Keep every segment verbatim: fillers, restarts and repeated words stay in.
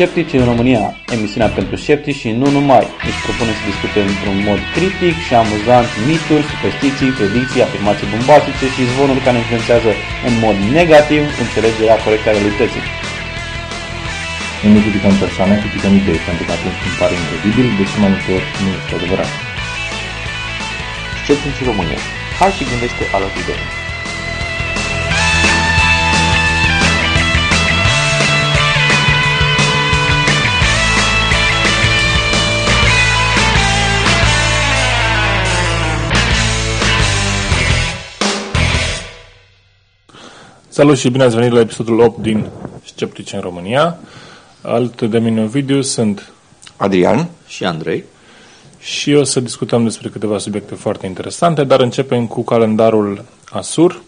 Sceptici în România, emisiunea pentru sceptici și nu numai. Își propune să discute într-un mod critic și amuzant mituri, superstiții, predicții, afirmații bombastice și zvonuri care influențează în mod negativ înțelegerea corectă a realității. Noi nu criticăm persoane, criticăm idei, pentru că atunci îmi pare incredibil, deși mai multe ori nu este adevărat. Sceptici în România. Hai și gândește alături de noi. Salut și bine ați venit la episodul opt din Sceptici în România. Alături de mine în video sunt Adrian și Andrei. Și o să discutăm despre câteva subiecte foarte interesante, dar începem cu calendarul Asur,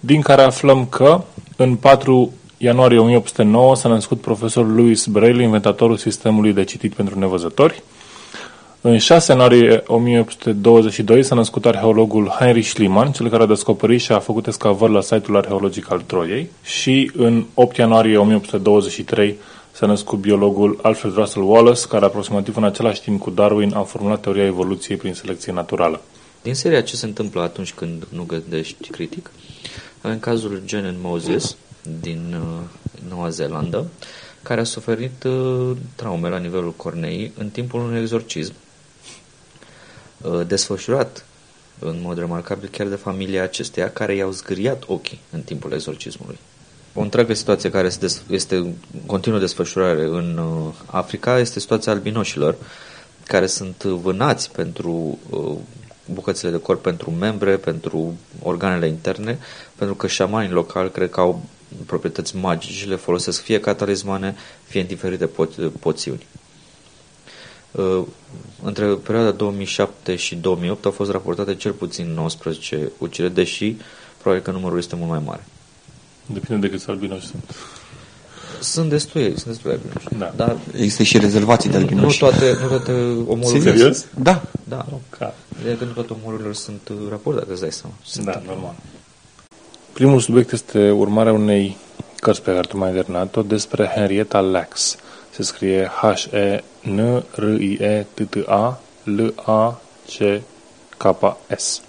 din care aflăm că în patru ianuarie o mie opt sute nouă s-a născut profesorul Luis Braille, inventatorul sistemului de citit pentru nevăzători. În șase ianuarie o mie opt sute douăzeci și doi s-a născut arheologul Heinrich Schliemann, cel care a descoperit și a făcut escavări la site-ul arheologic al Troiei. Și în opt ianuarie o mie opt sute douăzeci și trei s-a născut biologul Alfred Russel Wallace, care aproximativ în același timp cu Darwin a formulat teoria evoluției prin selecție naturală. Din seria ce se întâmplă atunci când nu gândești critic, în cazul Janet Moses din Noua Zeelandă, care a suferit traume la nivelul corneii în timpul unui exorcism desfășurat în mod remarcabil chiar de familia acesteia, care i-au zgâriat ochii în timpul exorcismului. O întreagă situație care este, este continuă desfășurare în Africa este situația albinoșilor, care sunt vânați pentru bucățele de corp, pentru membre, pentru organele interne, pentru că șamanii locali cred că au proprietăți magice și le folosesc fie ca talismane, fie în diferite po- poțiuni. Uh, între perioada două mii șapte și două mii opt au fost raportate cel puțin nouăsprezece ucideri, deși probabil că numărul este mult mai mare. Depinde de câți albinoși sunt. Sunt destui, sunt destui albinoși. Da. Dar există și rezervații de albinoși. Nu toate, nu toate omorurile. Serios? Da. Da. Okay. De că nu toate omorurile sunt raportate, îți dai seama. Sunt da, normal. Primul subiect este urmarea unei cărți pe care tu mai ai terminat-o despre Henrietta Lacks. Se scrie H E N R I E T T A L A C K S,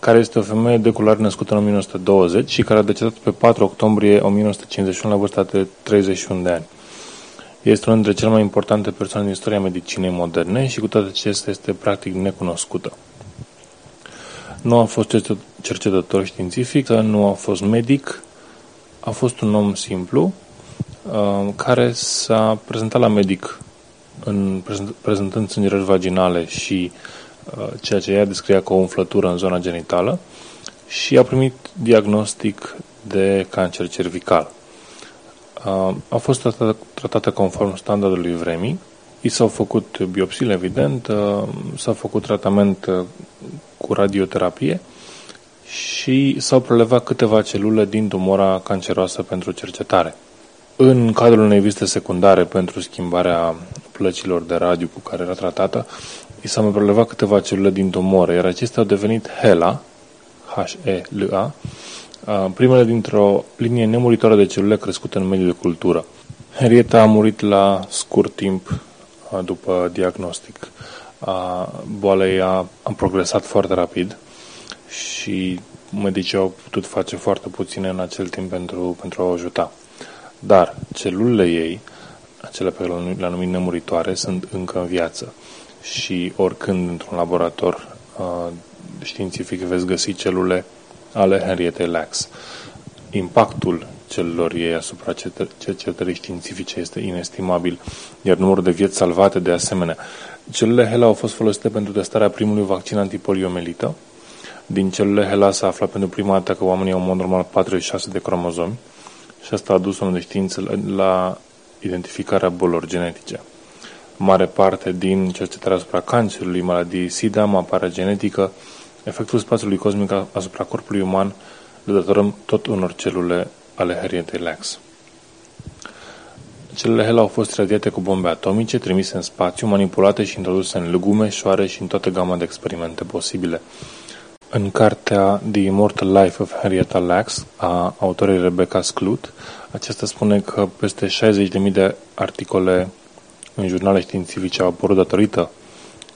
care este o femeie de culoare născută în o mie nouă sute douăzeci și care a decedat pe patru octombrie o mie nouă sute cincizeci și unu la vârsta de treizeci și unu de ani. Este una dintre cele mai importante persoane din istoria medicinei moderne și cu toate acestea este practic necunoscută. Nu a fost cercetător științific, nu a fost medic, a fost un om simplu care s-a prezentat la medic în, prezentând sângerări vaginale și ceea ce ea descria ca o umflătură în zona genitală și a primit diagnostic de cancer cervical. A fost tratată, tratată conform standardului vremii, i s-au făcut biopsiile, evident, s-a făcut tratament cu radioterapie și s-au prelevat câteva celule din tumora canceroasă pentru cercetare. În cadrul unei vizite secundare pentru schimbarea plăcilor de radiu cu care era tratată, i s-au mai prelevat câteva celule din tumoră, iar acestea au devenit HeLa, H E L A, primele dintr-o linie nemuritoare de celule crescute în mediul de cultură. Henrietta a murit la scurt timp după diagnostic. Boala ei a, a progresat foarte rapid și medicii au putut face foarte puține în acel timp pentru, pentru a o ajuta. Dar celulele ei, acele pe care le numim nemuritoare, sunt încă în viață și oricând într-un laborator științific veți găsi celule ale Henrietta Lacks. Impactul celor ei asupra cercetării științifice este inestimabil, iar numărul de vieți salvate de asemenea. Celulele HeLa au fost folosite pentru testarea primului vaccin antipoliomelită. Din celulele HeLa s-a aflat pentru prima dată că oamenii au în mod normal patruzeci și șase de cromozomi și asta a dus oamenii de știință la identificarea bolilor genetice. Mare parte din cercetarea asupra cancerului, maladiei SIDA, maparea genetică, efectul spațiului cosmic asupra corpului uman, le datorăm tot unor celule ale Henrietta Lacks. Celulele HeLa au fost iradiate cu bombe atomice, trimise în spațiu, manipulate și introduse în legume, șoare și în toată gama de experimente posibile. În cartea The Immortal Life of Henrietta Lacks, a autorei Rebecca Skloot, acesta spune că peste șaizeci de mii de articole în jurnale științifice au apărut datorită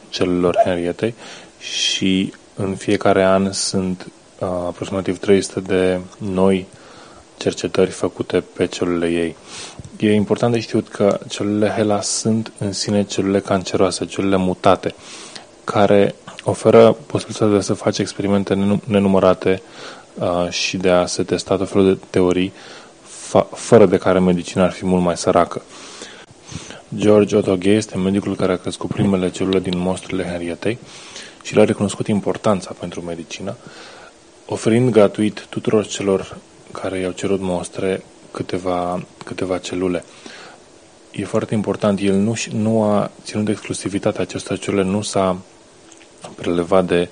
celulor Henriettei și în fiecare an sunt uh, aproximativ trei sute de noi cercetări făcute pe celulele ei. E important de știut că celulele HeLa sunt în sine celule canceroase, celule mutate, care oferă posibilitatea de să faci experimente nenumărate uh, și de a se testa tot felul de teorii, fa- fără de care medicina ar fi mult mai săracă. George Otoghe este medicul care a crescut primele celule din mostrele Henriettei și le-a recunoscut importanța pentru medicină, oferind gratuit tuturor celor care i-au cerut mostre câteva, câteva celule. E foarte important, el nu, nu a ținut exclusivitatea acestor celule, nu s-a prelevat de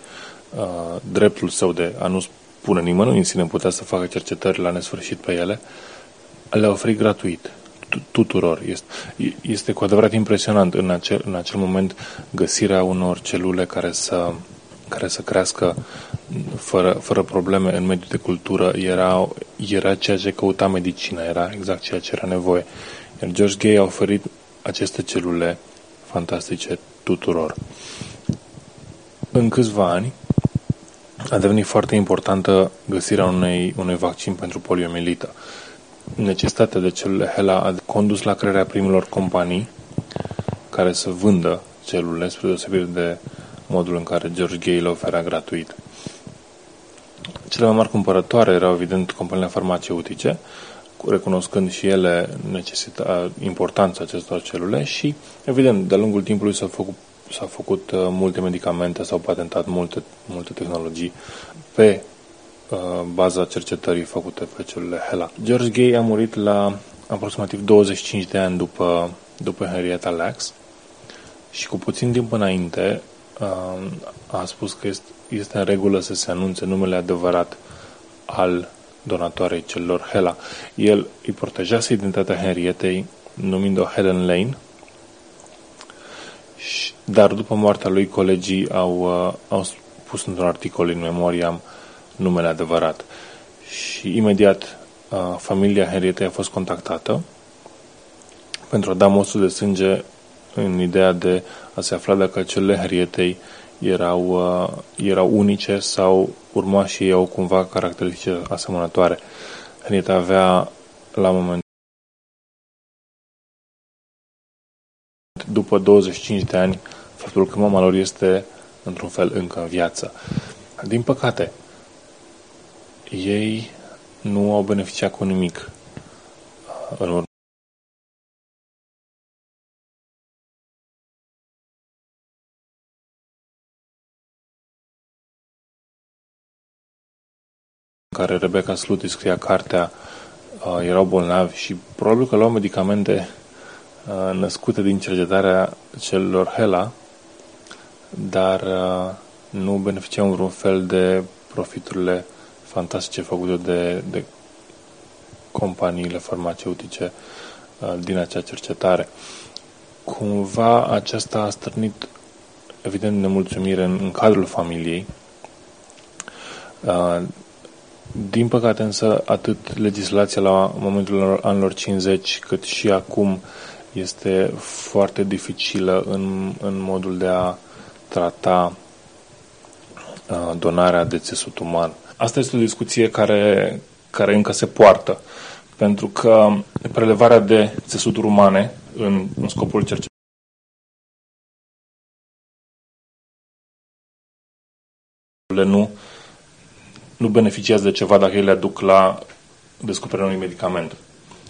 uh, dreptul său de a nu spune nimănui în sine, putea să facă cercetări la nesfârșit pe ele, le-a oferit gratuit tuturor. Este, este cu adevărat impresionant în acel, în acel moment găsirea unor celule care să, care să crească fără, fără probleme în mediul de cultură. Era, era ceea ce căuta medicina, era exact ceea ce era nevoie. Iar George Gay a oferit aceste celule fantastice tuturor. În câțiva ani a devenit foarte importantă găsirea unei, unui vaccin pentru poliomielită. Necesitatea de celule HeLa a condus la crearea primilor companii care să vândă celule, spre deosebire de modul în care George Gay le oferea gratuit. Cele mai mari cumpărătoare erau, evident, companiile farmaceutice, recunoscând și ele necesita, importanța acestor celule și, evident, de-a lungul timpului s-au făcut, s-au făcut multe medicamente, s-au patentat multe, multe tehnologii pe baza cercetării făcute pe celule HeLa. George Gay a murit la aproximativ douăzeci și cinci de ani după, după Henrietta Lacks și cu puțin timp înainte a spus că este, este în regulă să se anunțe numele adevărat al donatoarei celor HeLa. El îi protejase identitatea Henriettei numind-o Helen Lane, dar după moartea lui colegii au, au spus într-un articol în memoriam numele adevărat. Și imediat familia Henriettei a fost contactată pentru a da mostru de sânge în ideea de a se afla dacă celule Henriettei erau, erau unice sau urma și ei au cumva caracteristici asemănătoare. Henrietta avea la moment după douăzeci și cinci de ani faptul că mama lor este într-un fel încă în viață. Din păcate, ei nu au beneficiat cu nimic în care Rebecca Skloot scria cartea, erau bolnavi și probabil că luau medicamente născute din cercetarea celor HeLa, dar nu beneficiau în vreun fel de profiturile fantastice făcute de, de companiile farmaceutice din acea cercetare. Cumva aceasta a stârnit, evident, nemulțumire în, în cadrul familiei. Din păcate însă, atât legislația la momentul anilor cincizeci, cât și acum, este foarte dificilă în, în modul de a trata donarea de țesut uman. Asta este o discuție care, care încă se poartă, pentru că prelevarea de țesuturi umane în, în scopul cercetării nu, nu beneficiază de ceva dacă ei le aduc la descoperirea unui medicament.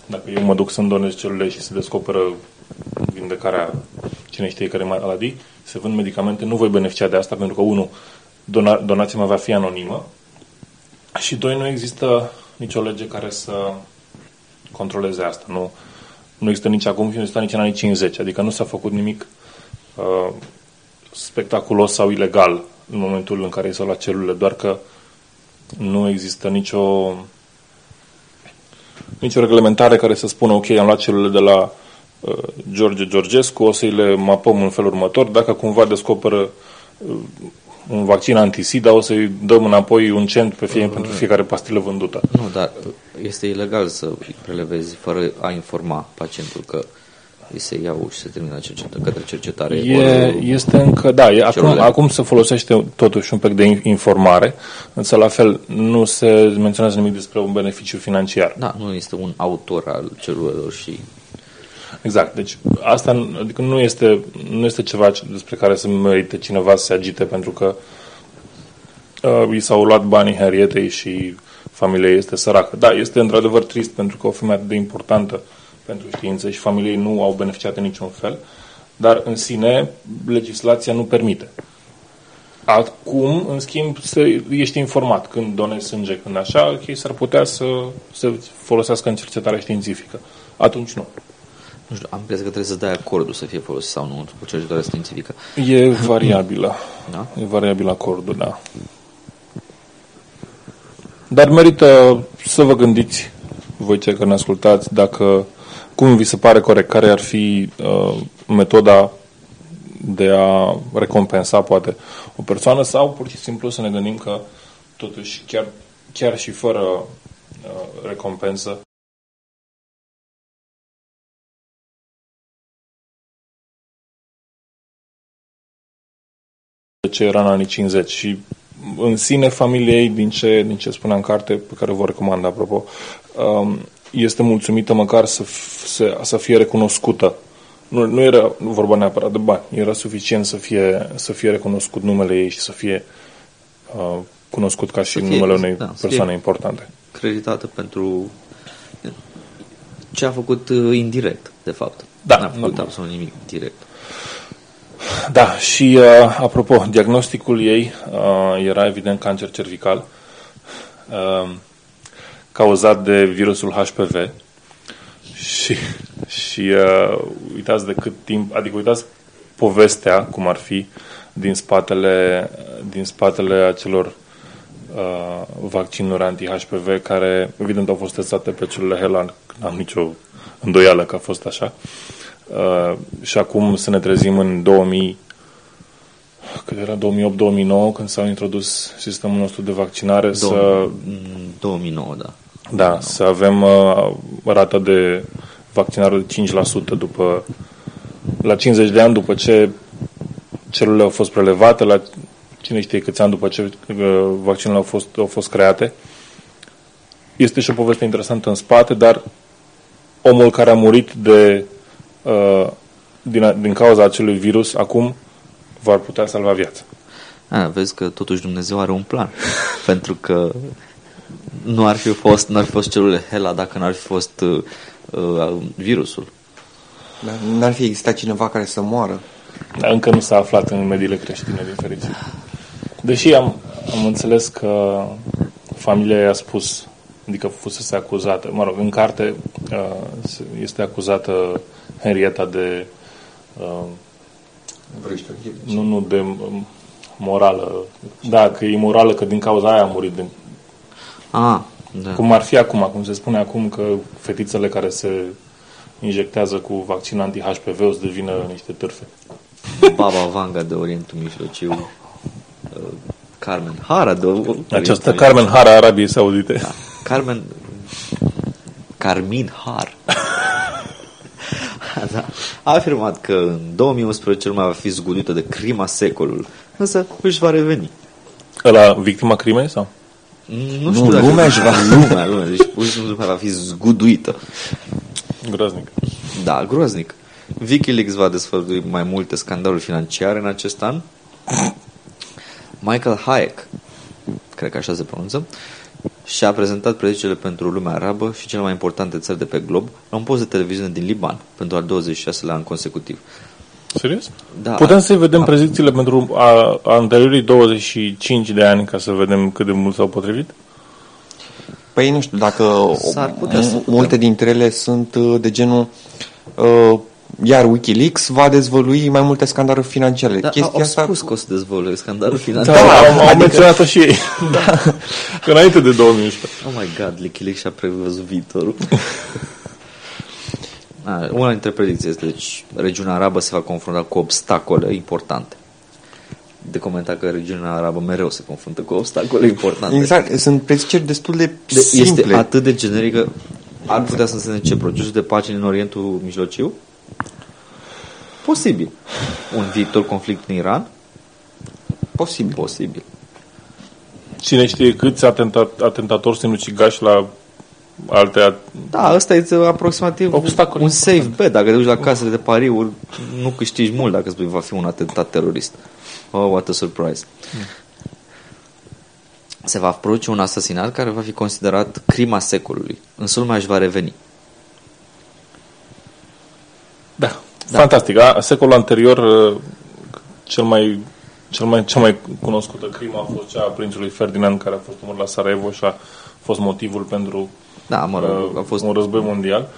Dacă eu mă duc să-mi donez celule și se descoperă vindecarea cine știe care e maladii, se vând medicamente, nu voi beneficia de asta pentru că, unu, dona, donația mea va fi anonimă, și doi, nu există nicio lege care să controleze asta. Nu, nu există nici acum și nu există nici în anii cincizeci. Adică nu s-a făcut nimic uh, spectaculos sau ilegal în momentul în care i s-au luat celulele, doar că nu există nicio, nicio reglementare care să spună ok, am luat celulele de la uh, George Georgescu, o să-i le mapăm în felul următor, dacă cumva descoperă uh, un vaccin antisida, o să-i dăm înapoi un cent pe fie, uh, pentru fiecare pastilă vândută. Nu, dar este ilegal să prelevezi fără a informa pacientul că îi se iau și se termină cercetare, către cercetare. E, or, este încă, da, e, acum, acum se folosește totuși un pic de informare, însă la fel nu se menționează nimic despre un beneficiu financiar. Da, nu este un autor al celulelor și... Exact, deci asta, adică nu este, nu este ceva despre care să merite cineva să se agite pentru că uh, i s-au luat banii Henriettei și familia este săracă. Da, este într-adevăr trist pentru că o femeie atât de importantă pentru știință și familiei nu au beneficiat în niciun fel, dar în sine legislația nu permite. Acum, în schimb, se, ești informat când donezi sânge, când așa, okay, s-ar putea să se folosească în cercetarea științifică. Atunci nu. Nu știu, am crezut că trebuie să dai acordul să fie folosit sau nu cu cercetarea științifică. E variabilă. Da? E variabil acordul, da. Dar merită să vă gândiți, voi cei care ne ascultați, dacă, cum vi se pare corect, care ar fi uh, metoda de a recompensa, poate, o persoană, sau pur și simplu să ne gândim că, totuși, chiar, chiar și fără uh, recompensă, ce era în anii cincizeci și în sine familiei, din ce, din ce spunea în carte, pe care vă recomand apropo, este mulțumită măcar să, să, să fie recunoscută. Nu, nu era vorba neapărat de bani, era suficient să fie, să fie recunoscut numele ei și să fie uh, cunoscut ca și fie, numele unei da, persoane importante. Creditată pentru ce a făcut indirect, de fapt. Da, n-a făcut da. absolut nimic direct. Da, și uh, apropo, diagnosticul ei uh, era evident cancer cervical uh, cauzat de virusul H P V și, și uh, uitați de cât timp, adică uitați povestea, cum ar fi, din spatele, din spatele acelor uh, vaccinuri anti-H P V care evident au fost testate pe celulele Helan, n-am nicio îndoială că a fost așa. Uh, și acum să ne trezim în două mii, cât era, două mii opt două mii nouă, când s-au introdus sistemul nostru de vaccinare. două mii nouă, da. Da, două mii nouă. Să avem uh, rata de vaccinare de cinci la sută după, la cincizeci de ani după ce celulele au fost prelevate, la cine știe câți ani după ce uh, vaccinurile au fost, au fost create. Este și o poveste interesantă în spate, dar omul care a murit de Din, din cauza acelui virus acum v-ar putea salva viața. A, vezi că totuși Dumnezeu are un plan pentru că nu ar fi fost, n-ar fi fost celulele Hela dacă n-ar fi fost uh, uh, virusul. Dar n-ar fi existat cineva care să moară. Dar încă nu s-a aflat în mediile creștine, din fericire. Deși am, am înțeles că familia i-a spus, adică fusese acuzată, mă rog, în carte uh, este acuzată Henrietta de uh, nu, nu, de morală. Da, că e imorală, că din cauza aia a murit. Din... Ah, da. Cum ar fi acum, cum se spune acum că fetițele care se injectează cu vaccin anti-H P V o să devină niște târfe. Baba Vanga de Orientul Mijlociu, uh, Carmen Harra de Orientul Această Carmen Harra Arabiei Saudite. Da. Carmen Carmen Harra Da. A afirmat că în două mii unsprezece lumea va fi zguduită de crima secolului, însă își va reveni. Ăla victima crimei sau? Nu știu, nu, dacă lumea își va lumea, lumea, deci pur și simplu va fi zguduită. Groaznic. Da, groaznic. Wikileaks va desfășura mai multe scandaluri financiare în acest an. Michael Hayek, cred că așa se pronunță, și-a prezentat predicile pentru lumea arabă și cele mai importante țări de pe glob la un post de televiziune din Liban pentru al douăzeci și șaselea an consecutiv. Serios? Da. Putem să-i vedem a... predicțiile pentru a, a anteriorii douăzeci și cinci de ani ca să vedem cât de mult s-au potrivit? Păi nu știu dacă S-ar putea, m- multe dintre ele sunt de genul uh, iar Wikileaks va dezvălui mai multe scandaluri financiare. Da, au spus că o să dezvăluie scandaluri financiare. Da, da, au adică... menționat-o și ei. Da. Că înainte de două mii unsprezece. Oh my God, Wikileaks și-a prevăzut viitorul. A, una dintre predicții este, deci, regiunea arabă se va confrunta cu obstacole importante. de comentat că regiunea arabă mereu se confruntă cu obstacole importante. Exact, sunt preziceri destul de simple. Este atât de generică. Ar putea să însemne ce? Procesul de pace în Orientul Mijlociu? Posibil. Un viitor conflict în Iran? Posibil. Posibil. Cine știe câți atentat, atentatori sunt ucigași la alte... Da, ăsta este aproximativ obstacol. Un safe bet. Dacă te duci la casele de pariuri, nu câștigi mult dacă spui va fi un atentat terorist. Oh, what a surprise. Mm. Se va produce un asasinat care va fi considerat crima secolului. Însă lumea își va reveni. Da, da. Fantastic. A, secolul anterior, cel mai... Cel mai, cea mai cunoscută crimă a fost cea a prințului Ferdinand, care a fost omorât la Sarajevo și a fost motivul pentru da, mă rog, a fost... un război mondial.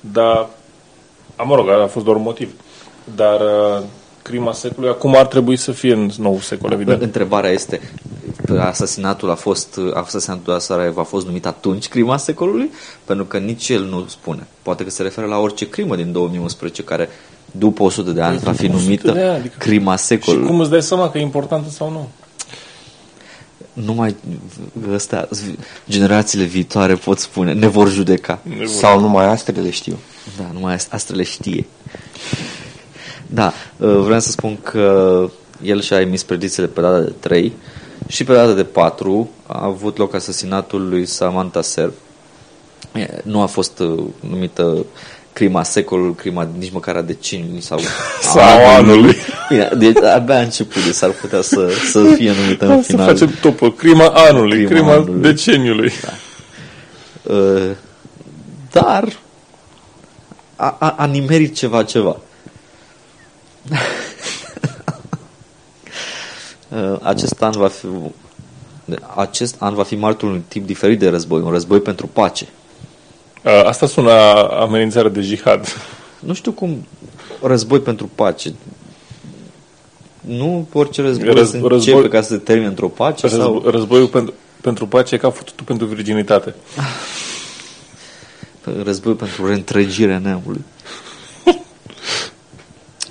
Dar, mă rog, a fost doar un motiv. Dar crima secolului, acum ar trebui să fie în noul secol, evident. Întrebarea este, asasinatul a fost, asasinatul la Sarajevo a fost numit atunci crima secolului? Pentru că nici el nu spune. Poate că se referă la orice crimă din două mii unsprezece care... după o sută de ani va fi numită ani, adică crima secolului. Și cum îți dai seama că e importantă sau nu? Numai astea, generațiile viitoare pot spune, ne vor judeca. Ne vor. Sau numai astrele știu. Da, numai astrele știe. Da, vreau să spun că el și-a emis predicțiile pe data de trei și pe data de patru a avut loc asasinatul lui Samanta Serb. Nu a fost numită crima secolului, crima nici măcar a decenului sau, sau a anului. Bine, deci abia a început, deci s-ar putea să, să fie numită în final. Să facem topă. Crima anului, crima, crima anului. Deceniului. Da. Uh, dar a, a, a nimerit ceva, ceva. uh, acest an va fi acest an va fi martorul unui tip diferit de război, un război pentru pace. Asta sună amenințare de jihad. Nu știu cum război pentru pace. Nu orice război Răz, se începe război, ca să se termine într-o pace? Război, sau... Războiul pentru, pentru pace e ca furtutul pentru virginitate. Războiul pentru reîntregirea neamului.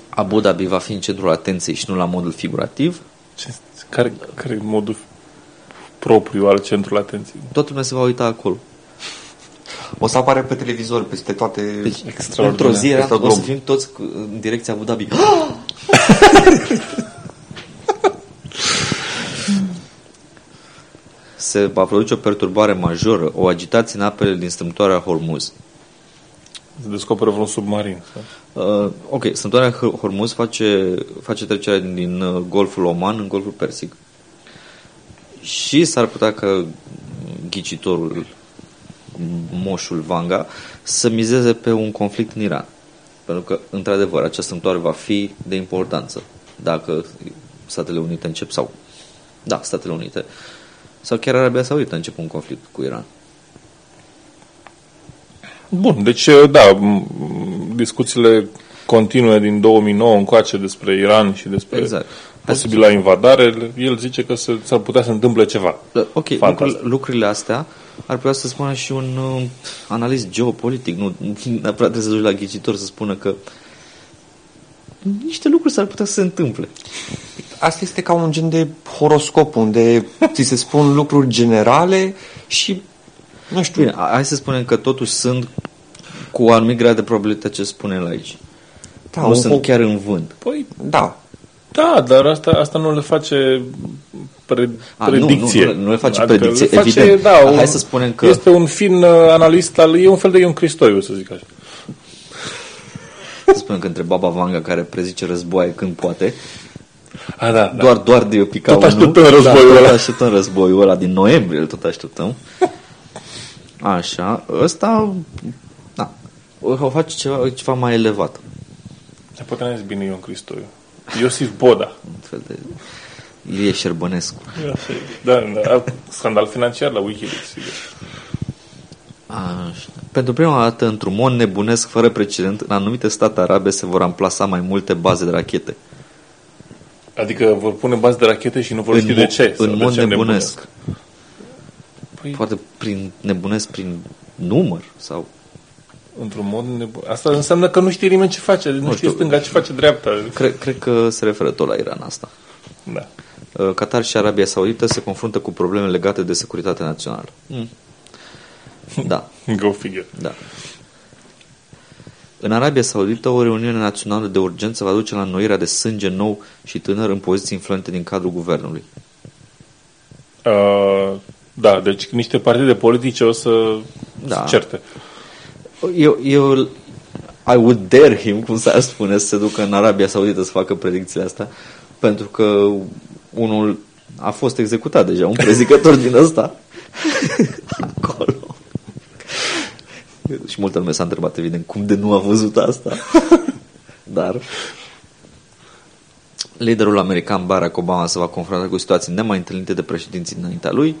Abu Dhabi va fi în centrul atenției și nu la modul figurativ. Ce, care, care e modul propriu al centrul atenției? Toată lumea se va uita acolo. O să apară pe televizor, peste toate... Deci, într-o zi era, o să fim toți în direcția Abu Dhabi. Se va produce o perturbare majoră, o agitație în apele din strâmtoarea Hormuz. Se descoperă vreun submarin. Uh, ok, strâmtoarea Hormuz face, face trecerea din, din Golful Oman în Golful Persic. Și s-ar putea că ghicitorul... moșul Vanga să mizeze pe un conflict în Iran. Pentru că, într-adevăr, această întoarcere va fi de importanță dacă Statele Unite încep sau da, Statele Unite sau chiar Arabia Saudită încep un conflict cu Iran. Bun, deci da, discuțiile continuă din două mii nouă încoace despre Iran și despre exact. Posibilă invadare. El zice că se, s-ar putea să întâmple ceva. Ok, lucr- lucrurile astea ar putea să spună și un uh, analist geopolitic. Nu neapărat trebuie să duci la ghicitor să spună că niște lucruri s-ar putea să se întâmple. Asta este ca un gen de horoscop unde ți se spun lucruri generale și nu știu. Bine, hai să spunem că totuși sunt cu un anumit grad de probabilitate ce spunem aici. Da, nu sunt po- chiar în vânt. Păi, da. Da, dar asta, asta nu le face pre, A, predicție. Nu, nu, nu le face adică predicție, le face, evident. Da, un, Hai să spunem că... Este un fin analist, al, e un fel de Ion Cristoiu, să zic așa. Să spunem că între Baba Vanga, care prezice războaie când poate, A, da, doar, da. doar de eu pica tot așteptăm unul, războiul ăla. Tot așteptăm războiul ăla din noiembrie, tot așteptăm. Așa, ăsta, da, o face ceva, ceva mai elevat. Se poate n-ai zis bine Ion Cristoiu. Iosif Boda. Un fel de Ilie Șerbănescu. Da, da, scandal financiar la Wikileaks. Așa. Pentru prima dată, într-un mod nebunesc fără precedent, în anumite state arabe se vor amplasa mai multe baze de rachete. Adică vor pune baze de rachete și nu vor ști de ce. În mod nebunesc. Păi... Poate prin nebunesc prin număr sau... Într-un mod nebun. Asta înseamnă că nu știe nimeni ce face. Nu, nu știe stânga ce face dreapta. Cred, cred că se referă tot la Iran asta. Da. Qatar și Arabia Saudită se confruntă cu probleme legate de securitatea națională. Mm. Da. Go figure. Da. În Arabia Saudită, o reuniune națională de urgență va duce la înnoirea de sânge nou și tânăr în poziții influente din cadrul guvernului. Uh, da, deci niște partide politice o să da. se certe. Eu, eu, I would dare him, cum s-ar spune, să se ducă în Arabia Saudită să facă predicțiile astea, pentru că unul a fost executat deja, un prezicător din ăsta. Acolo. Și multă lume s-a întrebat, evident, cum de nu a văzut asta. Dar liderul american Barack Obama se va confrunta cu situații nemai întâlnite de președinții dinaintea lui.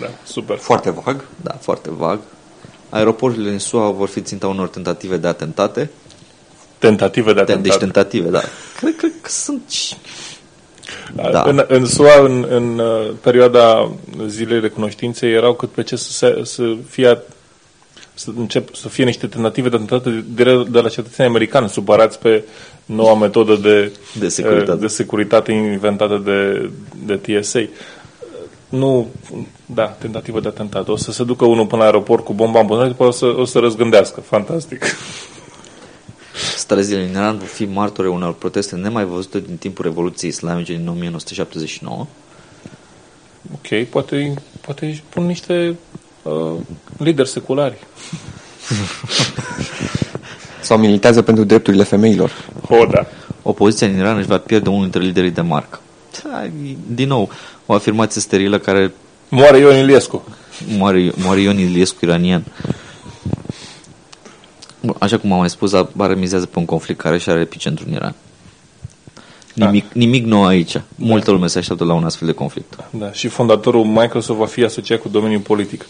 Da, super. Foarte vag. Da, foarte vag. Aeroporturile în S U A vor fi ținta unor tentative de atentate. Tentative de atentate. Deci tentative, da. Cred, cred că sunt... Da. În, în S U A, în, în perioada zilei recunoștinței, erau cât pe ce să, se, să fie... Să, încep, să fie niște tentative de atentate de, de la cetățenii americani, supărați pe noua metodă de, de, securitate. de securitate inventată de, de T S A. Nu, da, tentativă de atentat. O să se ducă unul până la aeroport cu bomba în buzunar, după o să, o să răzgândească. Fantastic. Străzile din Iran vor fi martore unor proteste nemai văzute din timpul Revoluției Islamice din nouăsprezece șaptezeci și nouă. Ok, poate, poate își pun niște... Uh, lideri seculari. Sau militează pentru drepturile femeilor. Oh, da. Opoziția din Iran își va pierde unul dintre liderii de marcă. Din nou, o afirmație sterilă care... Moare Ion Iliescu. Moare, moare Ion Iliescu iranian. Așa cum am mai spus, apare mizează pe un conflict care și are epicentru în Iran. Nimic, da. nimic nou aici. Multă da. lume se așteaptă la un astfel de conflict. Da. Și fondatorul Microsoft va fi asociat cu domeniul politic.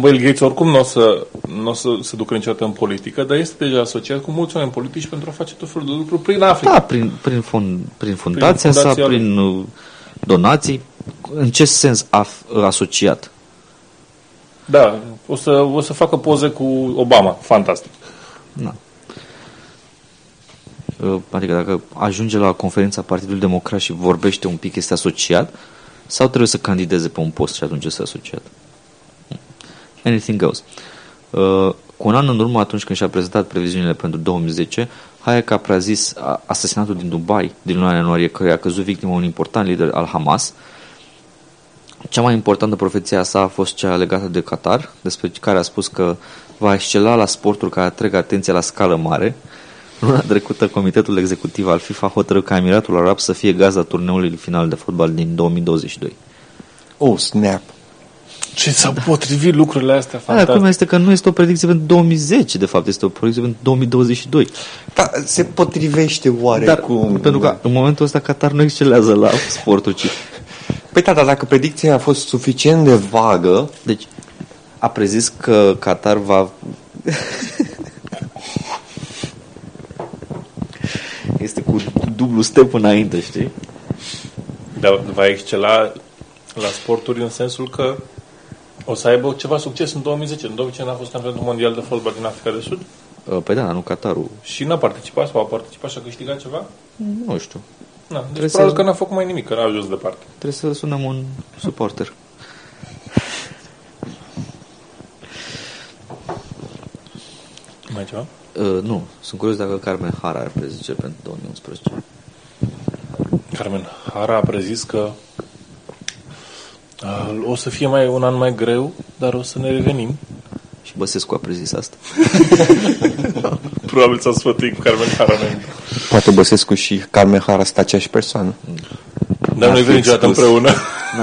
Bill Gates oricum nu o să, n-o să se ducă niciodată în politică, dar este deja asociat cu mulți oameni politici pentru a face tot felul de lucruri prin Africa. Da, prin, prin, fond, prin fundația prin sa, prin lui. donații. În ce sens af- asociat? Da, o să, o să facă poze cu Obama. Fantastic. Da. Adică dacă ajunge la conferința Partidului Democrat și vorbește un pic, este asociat? Sau trebuie să candideze pe un post și atunci este asociat? Anything goes. Uh, cu un an în urmă, atunci când și-a prezentat previziunile pentru două mii zece, Hayek a prezis asasinatul din Dubai din luna ianuarie, care a căzut victimă un important lider al Hamas. Cea mai importantă profeția sa a fost cea legată de Qatar, despre care a spus că va excela la sporturi care atrag atenția la scală mare. Luna trecută, Comitetul Executiv al FIFA hotărâ ca Emiratul Arab să fie gazda turneului final de fotbal din două mii douăzeci și doi. Oh, snap! Ce s-au potrivit lucrurile astea, fantastic! Acum este că nu este o predicție pentru două mii zece, de fapt, este o predicție pentru două mii douăzeci și doi. Da, se potrivește oarecum. Pentru că în momentul ăsta Qatar nu excelează la sportul, ci... Păi da, dar dacă predicția a fost suficient de vagă... Deci, a prezis că Qatar va... Este cu dublu step înainte, știi? Dar va excela la sporturi în sensul că o să aibă ceva succes în două mii zece. În două mii zece n-a fost campionatul mondial de fotbal din Africa de Sud? Păi da, nu Qatarul. Și n-a participat sau a participat și a câștigat ceva? Nu știu. Na, deci probabil să... că n-a făcut mai nimic, că n-a ajuns departe. Trebuie să sunăm un suporter. Mai ceva? Uh, nu, sunt curios dacă Carmen Harra ar prezice pentru două mii unsprezece. Carmen Harra a prezis că uh, o să fie mai un an mai greu, dar o să ne revenim. Și Băsescu a prezis asta. Probabil s-a sfătuit cu Carmen Harra. Poate Băsescu și Carmen Harra sunt aceeași persoană. Dar nu-i veni niciodată împreună.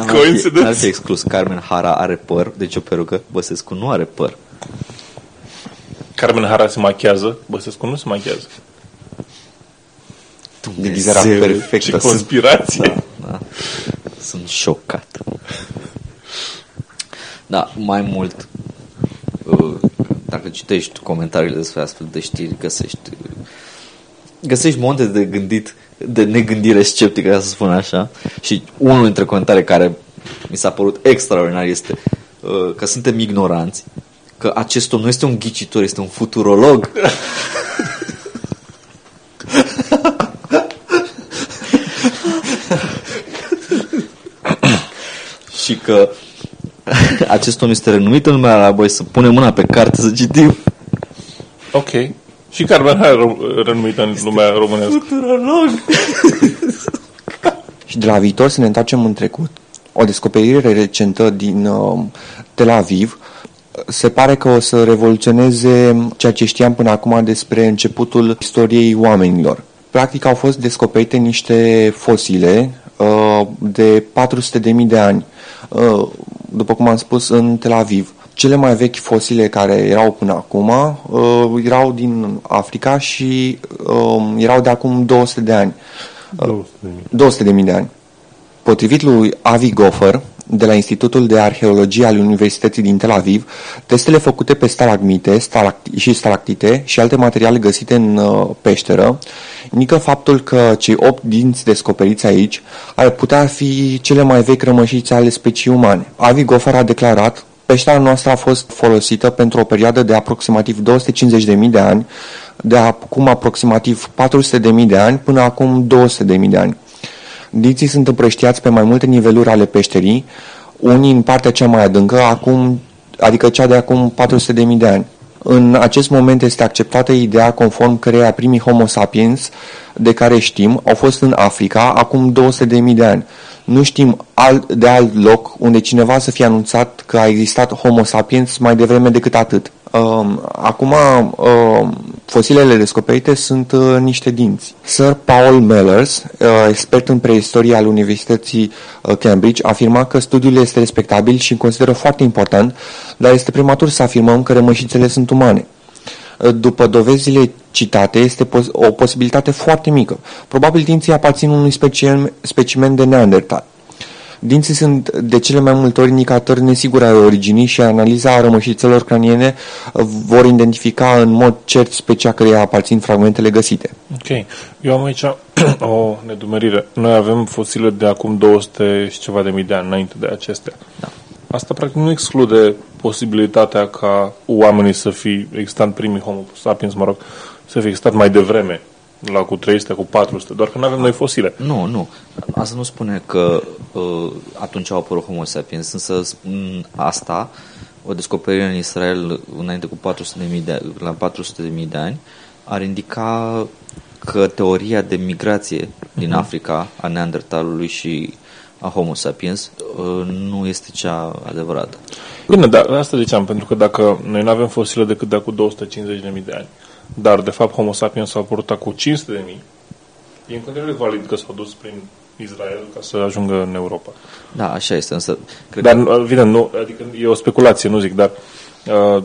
Coincidență. N-ar fi exclus. Carmen Harra are păr, deci o perucă. Băsescu nu are păr. Carmen Harra se machează, Băsescu nu se machează. Deghizarea perfectă. Ce conspirație. Da, da. Sunt șocat. Da, mai mult, dacă citești comentariile despre astfel de știri, găsești găsești monte de gândit, de negândire sceptică, ca să spun așa. Și unul dintre comentarii care mi s-a părut extraordinar este că suntem ignoranți, că acest om nu este un ghicitor, este un futurolog. și că acest om este renumit în lumea arabă, să punem mâna pe carte să citim. Ok. Și Carmen Harra renumită în lumea românească. Și de la viitor să ne întoarcem în trecut. O descoperire recentă din uh, Tel Aviv se pare că o să revoluționeze ceea ce știam până acum despre începutul istoriei oamenilor. Practic au fost descoperite niște fosile uh, de patru sute de mii de ani, uh, după cum am spus, în Tel Aviv. Cele mai vechi fosile care erau până acum uh, erau din Africa și uh, erau de acum două sute de ani. două sute de mii de ani. Potrivit lui Avi Gofer, de la Institutul de Arheologie al Universității din Tel Aviv, testele făcute pe stalagmite și stalactite și alte materiale găsite în peșteră indică faptul că cei opt dinți descoperiți aici ar putea fi cele mai vechi rămășițe ale speciei umane. Avi Gofer a declarat: peștera noastră a fost folosită pentru o perioadă de aproximativ două sute cincizeci de mii de ani, de acum aproximativ patru sute de mii de ani până acum două sute de mii de ani. Dinții sunt împrăștiați pe mai multe niveluri ale peșterii, unii în partea cea mai adâncă, acum, adică cea de acum patru sute de mii de ani. În acest moment este acceptată ideea conform căreia primii Homo sapiens, de care știm, au fost în Africa acum două sute de mii de ani. Nu știm alt, de alt loc unde cineva să fie anunțat că a existat Homo sapiens mai devreme decât atât. Acum, fosilele descoperite sunt niște dinți. Sir Paul Mellars, expert în preistorie al Universității Cambridge, afirma că studiul este respectabil și îl consideră foarte important, dar este prematur să afirmăm că rămășițele sunt umane. După dovezile citate, este o posibilitate foarte mică. Probabil dinții aparțin unui specimen de Neandertal. Dinții sunt de cele mai multe ori indicatori nesiguri ale originii și analiza rămășițelor craniene vor identifica în mod cert specia căreia aparțin fragmentele găsite. Ok. Eu am aici o nedumerire. Noi avem fosile de acum două sute și ceva de mii de ani înainte de acestea. Da. Asta practic nu exclude posibilitatea ca oamenii să fi existat primii Homo sapiens, mă rog, să fi existat mai devreme, la cu trei sute, cu patru sute, doar că nu avem noi fosile. Nu, nu. Asta nu spune că uh, atunci au apărut Homo sapiens, însă m- asta, o descoperire în Israel înainte cu patru sute de mii de, la patru sute de mii de ani, ar indica că teoria de migrație din Africa a Neandertalului și a Homo sapiens nu este cea adevărată. Bine, dar asta ziceam, pentru că dacă noi nu avem fosile decât de acum două sute cincizeci de mii de ani, dar de fapt Homo sapiens s-a apărut acum cinci sute de mii, e în continuare valid că s-au dus prin Israel ca să ajungă în Europa. Da, așa este, însă... Cred dar, că... vine, nu, adică e o speculație, nu zic, dar uh,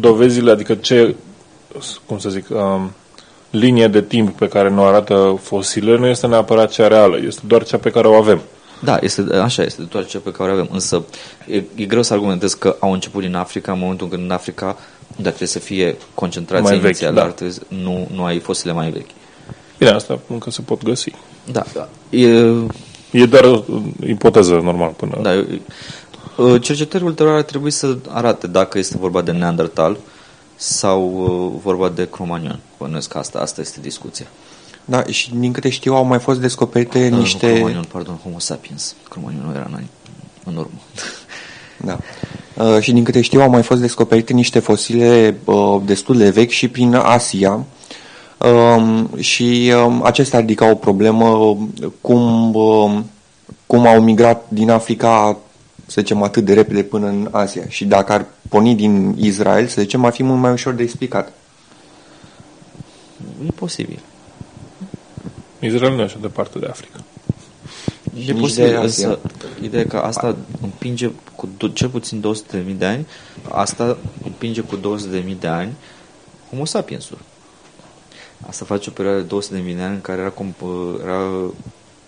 dovezile, adică ce, cum să zic... Uh, linia de timp pe care ne arată fosilele nu este neapărat cea reală, este doar cea pe care o avem. Da, este, așa este, doar cea pe care o avem, însă e, e greu să argumentez că au început din Africa în momentul când în Africa, dar trebuie să fie concentrația inițială, da. Trebuie, nu, nu ai fosile mai vechi. Bine, asta încă se pot găsi. Da. da. E, e doar o ipoteză, normal, până... Da, e, cercetări ulterioare ar trebui să arate dacă este vorba de Neandertal sau uh, vorba de Cromagnon. Bănuiesc asta, asta este discuția. Da, și din câte știu au mai fost descoperite da, niște... Nu, Cromagnon, pardon, Homo sapiens. Cromagnon nu era în, în urmă. Da. Uh, și din câte știu au mai fost descoperite niște fosile uh, destul de vechi și prin Asia. Uh, și uh, acestea ridica o problemă uh, cum, uh, cum au migrat din Africa, să zicem, atât de repede până în Asia. Și dacă ar porni din Israel, să zicem, ar fi mult mai ușor de explicat. E posibil. Israel nu e așa departe de Africa. E posibil, însă, ideea că asta împinge cu cel puțin două sute de mii de ani, asta împinge cu două sute de mii de ani Homo sapiensul. Asta face o perioadă de două sute de mii de ani în care era, comp- era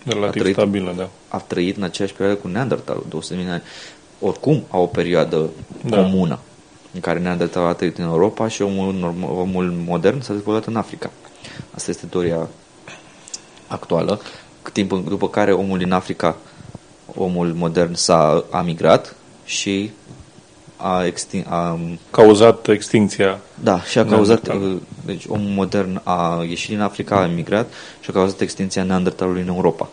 relativ a trăit, stabilă, da. A trăit în aceeași perioadă cu Neandertalul, două sute de mii de ani. Oricum au o perioadă da. comună în care Neandertalul a trăit în Europa și omul, omul modern s-a dezvoltat în Africa. Asta este teoria actuală. Timp după care omul din Africa, omul modern s-a a migrat și a, extin, a cauzat extinția. Da, și a cauzat deci omul modern a ieșit din Africa, a migrat și a cauzat extinția Neandertalului în Europa.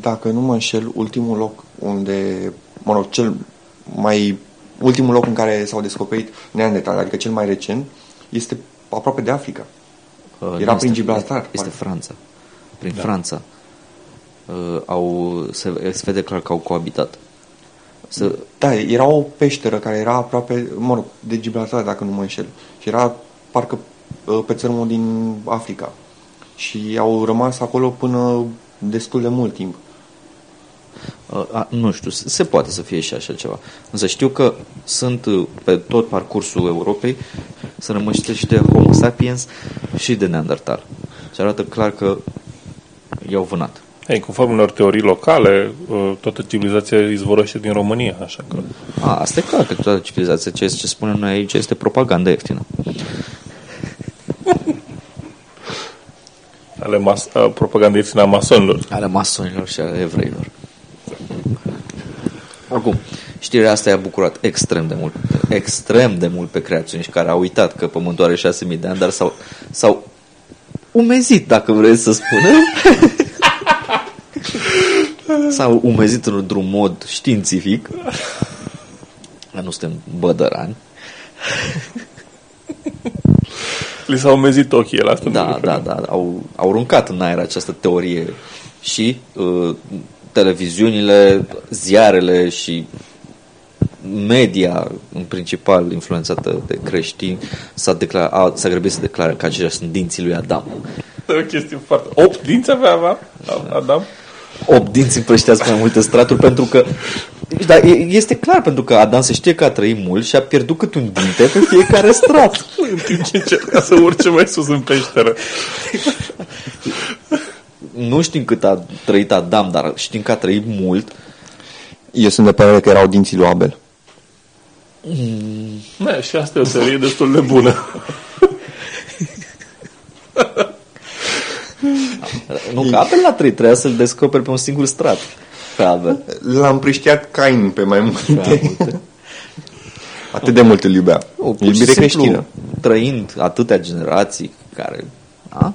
dacă nu mă înșel, ultimul loc unde, mă rog, cel mai, ultimul loc în care s-au descoperit neandertalii, adică cel mai recent, este aproape de Africa. Uh, Era prin Gibraltar. Este Franța. Prin da. Franța. Uh, au, se, se vede clar că au coabitat. Să... Da, era o peșteră care era aproape, mă rog, de Gibraltar, dacă nu mă înșel. Și era parcă pe țărmul din Africa. Și au rămas acolo până destul de mult timp. A, a, nu știu, se poate să fie și așa ceva. Însă știu că sunt pe tot parcursul Europei se rămâște și de Homo sapiens și de Neandertal. Și arată clar că i-au vânat. Ei, conform unor teorii locale, toată civilizația izvorăște din România, așa că... A, asta e clar, că toată civilizația, ce, ce spunem noi aici, este propagandă ieftină. Ale mas- a, propagandă ieftină a masonilor. Ale masonilor și ale evreilor. Acum, știrea asta i-a bucurat extrem de mult, extrem de mult pe creaționiști care au uitat că Pământul are șase mii de ani, dar s-au, s-au umezit, dacă vreți să spunem. S-au umezit într-un mod științific. Nu suntem bădărani. Li s-au umezit ochii la asta. Da, da, da. Au, au runcat în aer această teorie și uh, televiziunile, ziarele și media, în principal influențată de creștini, s-a, declar, a, s-a grăbit să declară că aceștia sunt dinții lui Adam. O chestie foarte... Opt dinți avea Adam? opt dinți împrăștează mai multe straturi pentru că... Da, este clar, pentru că Adam se știe că a trăit mult și a pierdut cât un dinte pe fiecare strat. În timp ce încerca să urce mai sus în peșteră. Nu știm cât a trăit Adam, dar știm că a trăit mult. Eu sunt de părere că erau dinții lui Abel. Mm. Da, și asta e o serie destul de bună. Nu, că Abel l-a trăit, trebuia să-l descoperi pe un singur strat. L-a împrăștiat Cain pe mai multe. Atât de mult îl iubea. O, iubire creștină. Trăind atâtea generații care... Da?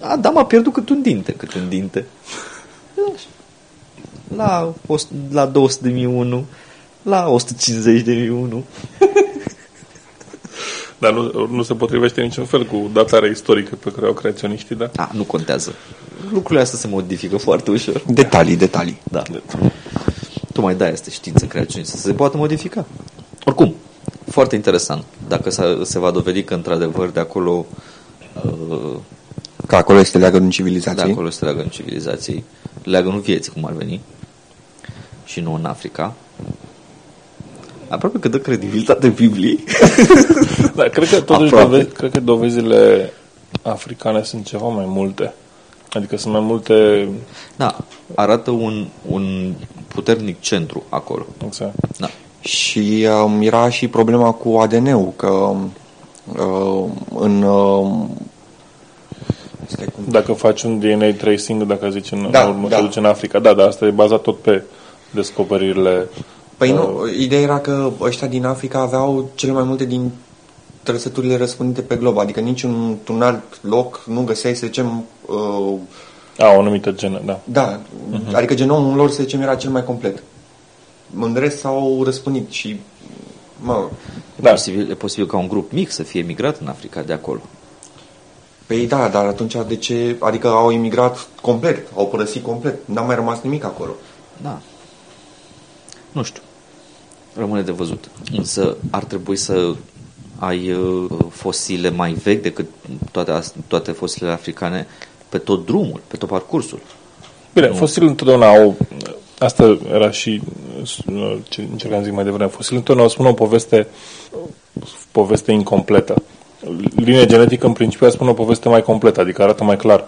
Adam a pierdut cât un dinte, cât un dinte. La, la două sute de mii unu, la o sută cincizeci de mii unu. Dar nu, nu se potrivește niciun fel cu datarea istorică pe care au creaționiștii, da? A, nu contează. Lucrurile astea se modifică foarte ușor. Detalii, detalii. Da. Detalii. Tocmai de-aia este știință creaționistă. Se poate modifica. Oricum, foarte interesant. Dacă se va dovedi că, într-adevăr, de acolo... Uh, că acolo este leagănul civilizației. De acolo este leagănul civilizației. Leagănul vieții, cum ar veni. Și nu în Africa. Aproape că dă credibilitate Bibliei. Da, cred că totuși dovezi, cred că dovezile africane sunt ceva mai multe. Adică sunt mai multe... Da, arată un, un puternic centru acolo. Exact. Da. Și um, era și problema cu A D N-ul, că uh, în... Uh, dacă faci un D N A tracing, dacă zici în, da, urmă, da. Te duci în Africa. Da, dar asta e bazat tot pe descoperirile... Păi nu, ideea era că ăștia din Africa aveau cele mai multe din trăsăturile răspândite pe glob, adică niciun un alt loc nu găseai, să zicem... Uh, A, o anumită genă, da. Da, uh-huh. Adică genomul lor, să zicem, era cel mai complet. În rest s-au răspândit și... Mă, da. E posibil, e posibil ca un grup mic să fie emigrat în Africa de acolo. Păi da, dar atunci de ce... Adică au emigrat complet, au părăsit complet, n-a mai rămas nimic acolo. Da. Nu știu. Rămâne de văzut. Însă ar trebui să ai fosile mai vechi decât toate, toate fosilele africane pe tot drumul, pe tot parcursul. Bine, fosilele întotdeauna au... Asta era și ce încercam să zic mai devreme. Fosilele întotdeauna spun o poveste poveste incompletă. Linia genetică în principiu spune o poveste mai completă, adică arată mai clar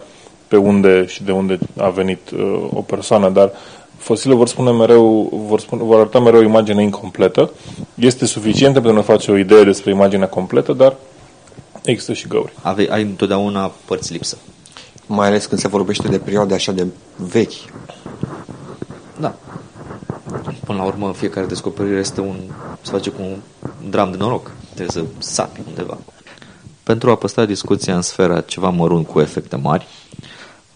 pe unde și de unde a venit o persoană, dar fosilele vor spune mereu, vor, spune, vor arăta mereu o imagine incompletă. Este suficientă pentru a ne face o idee despre imaginea completă, dar există și găuri. Ave, ai întotdeauna părți lipsă. Mai ales când se vorbește de perioade așa de vechi. Da. Până la urmă, fiecare descoperire este un, se face cu un dram de noroc. Trebuie să sapi undeva. Pentru a păstra discuția în sfera ceva mărunt cu efecte mari,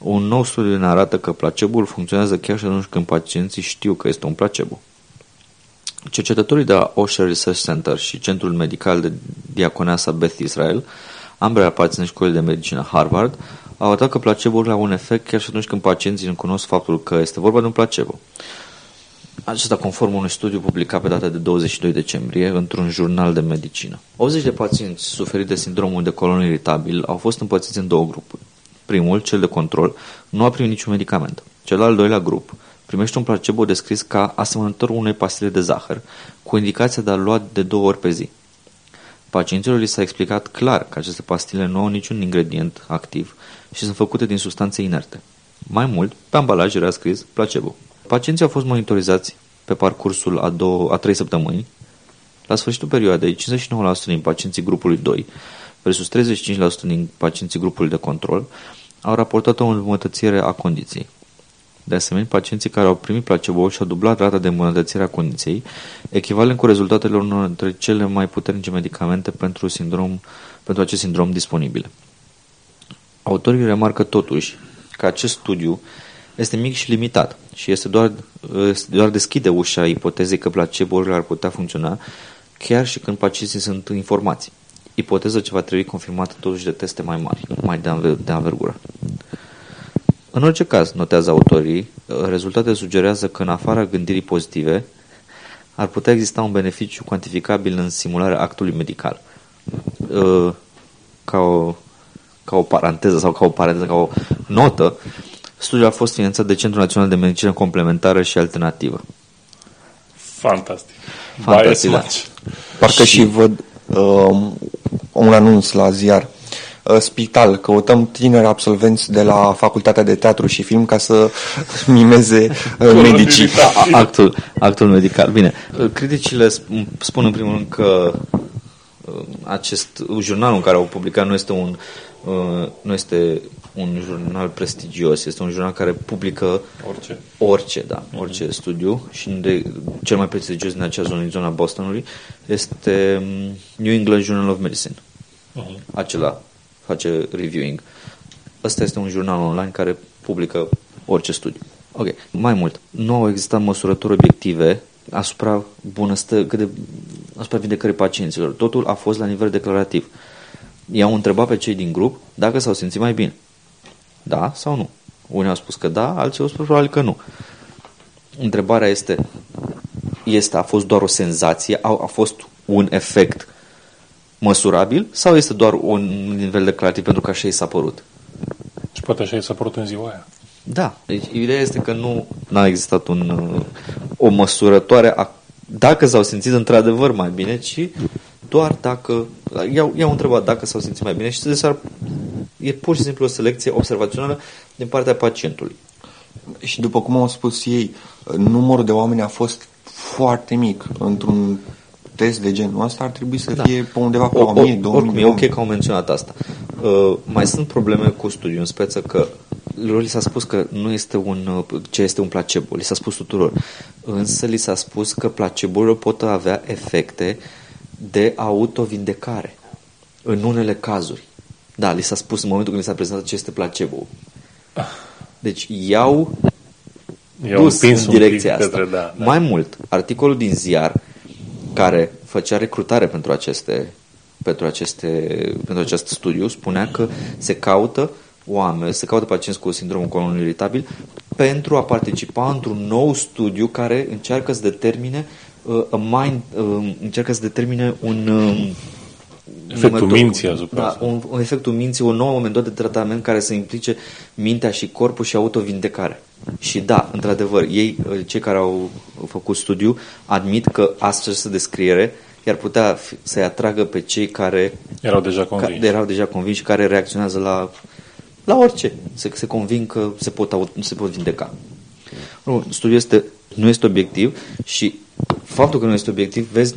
Un nou studiu ne arată că placebo-ul funcționează chiar și atunci când pacienții știu că este un placebo. Cercetătorii de la Osher Research Center și Centrul Medical de Diaconeasa Beth Israel, ambele aparțin școlii de medicină Harvard, au arătat că placebo-urile au un efect chiar și atunci când pacienții nu cunosc faptul că este vorba de un placebo. Acesta conform unui studiu publicat pe data de douăzeci și doi decembrie într-un jurnal de medicină. optzeci de pacienți suferiți de sindromul de colon iritabil au fost împărțiți în două grupuri. Primul, cel de control, nu a primit niciun medicament. Cel al doilea grup primește un placebo descris ca asemănător unei pastile de zahăr, cu indicația de a lua de două ori pe zi. Pacienților li s-a explicat clar că aceste pastile nu au niciun ingredient activ și sunt făcute din substanțe inerte. Mai mult, pe ambalaj era scris placebo. Pacienții au fost monitorizați pe parcursul a, două, a trei săptămâni. La sfârșitul perioadei, cincizeci și nouă la sută din pacienții grupului doi versus treizeci și cinci la sută din pacienții grupului de control au raportat o îmbunătățire a condiției. De asemenea, pacienții care au primit placebo și-au dublat rata de îmbunătățire a condiției, echivalent cu rezultatele unor dintre cele mai puternice medicamente pentru, sindrom, pentru acest sindrom disponibile. Autorii remarcă totuși că acest studiu este mic și limitat și este doar, doar deschide ușa ipotezei că placebo-urile ar putea funcționa chiar și când pacienții sunt informați. Ipoteza ce va trebui confirmată totuși de teste mai mari, mai de anvergură. În orice caz, notează autorii, rezultatele sugerează că în afara gândirii pozitive ar putea exista un beneficiu cuantificabil în simularea actului medical. Ca o, ca o paranteză sau ca o paranteză, ca o notă, studiul a fost finanțat de Centrul Național de Medicină Complementară și Alternativă. Fantastic. Fantastic, da. Parcă și, și văd um, un anunț la ziar. Spital, căutăm tineri absolvenți de la Facultatea de Teatru și Film ca să mimeze medicii. Actul, actul medical. Bine, criticile spun în primul rând că acest jurnal în care au publicat nu este un, nu este un jurnal prestigios, este un jurnal care publică orice, orice, da, orice mm-hmm. studiu și de, cel mai prestigios din acea zonă, din zona Bostonului, este New England Journal of Medicine. Mm-hmm. Acela face reviewing. Ăsta este un jurnal online care publică orice studiu. Ok. Mai mult, nu au existat măsurători obiective asupra bunăstă, cât de, asupra vindecării pacienților. Totul a fost la nivel declarativ. I-au întrebat pe cei din grup dacă s-au simțit mai bine. Da sau nu? Unii au spus că da, alții au spus probabil că nu. Întrebarea este, este a fost doar o senzație? A, a fost un efect măsurabil sau este doar un nivel declarativ pentru că așa i s-a părut? Și poate așa i s-a părut în ziua aia. Da. Deci ideea este că nu a existat un, o măsurătoare a, dacă s-au simțit într-adevăr mai bine, ci doar dacă i-au, i-au întrebat dacă s-au simțit mai bine și s-ar, e pur și simplu o selecție observațională din partea pacientului. Și după cum au spus ei, numărul de oameni a fost foarte mic într-un test de genul ăsta, ar trebui să da. fie pe undeva pe o mie două mii. Oricum, e ok că au menționat asta. Uh, mai sunt probleme cu studiul, în speță că lor li s-a spus că nu este un, ce este un placebo, li s-a spus tuturor. Însă li s-a spus că placebo-urile pot avea efecte de autovindecare în unele cazuri. Da, li s-a spus în momentul când li s-a prezentat ce este placebo. Deci i-au Eu dus în direcția asta. Către, da, da. Mai mult, articolul din ziar care făcea recrutare pentru aceste, pentru aceste, pentru acest studiu, spunea că se caută oameni, se caută pacienți cu sindromul colonului iritabil pentru a participa într-un nou studiu care încearcă să determine uh, mind, uh, încearcă să determine un uh, efectul minții asupra. Da, un, un efectul minții, o nouă metodă de tratament care să implice mintea și corpul și autovindecare. Și da, într-adevăr, ei, cei care au făcut studiu, admit că astfel de descriere i-ar putea fi, să-i atragă pe cei care erau deja convinși, ca, erau deja convinși care reacționează la, la orice. Se, se conving că se pot, se pot vindeca. Studiul este, nu este obiectiv și faptul că nu este obiectiv, vezi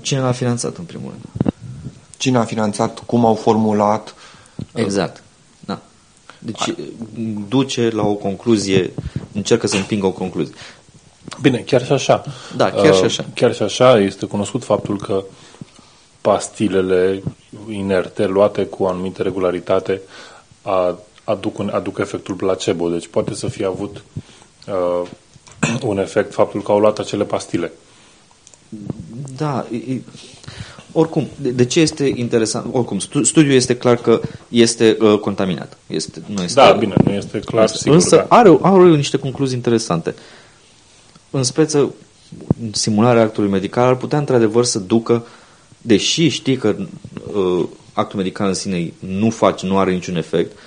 cine l-a finanțat în primul rând. Cine a finanțat, cum au formulat. Exact. Da. Deci a... duce la o concluzie, încearcă să împingă o concluzie. Bine, chiar și așa. Da, chiar și așa. Chiar și așa este cunoscut faptul că pastilele inerte luate cu anumită regularitate aduc, un, aduc efectul placebo. Deci poate să fie avut uh, un efect faptul că au luat acele pastile. Da, e, oricum, de, de ce este interesant? Oricum, stu, studiul este clar că este uh, contaminat. Este, nu este, da, bine, nu este clar, este, sigur. Însă da. are, are niște concluzii interesante. În speță, simularea actului medical ar putea într-adevăr să ducă, deși știi că uh, actul medical în sine nu face, nu are niciun efect,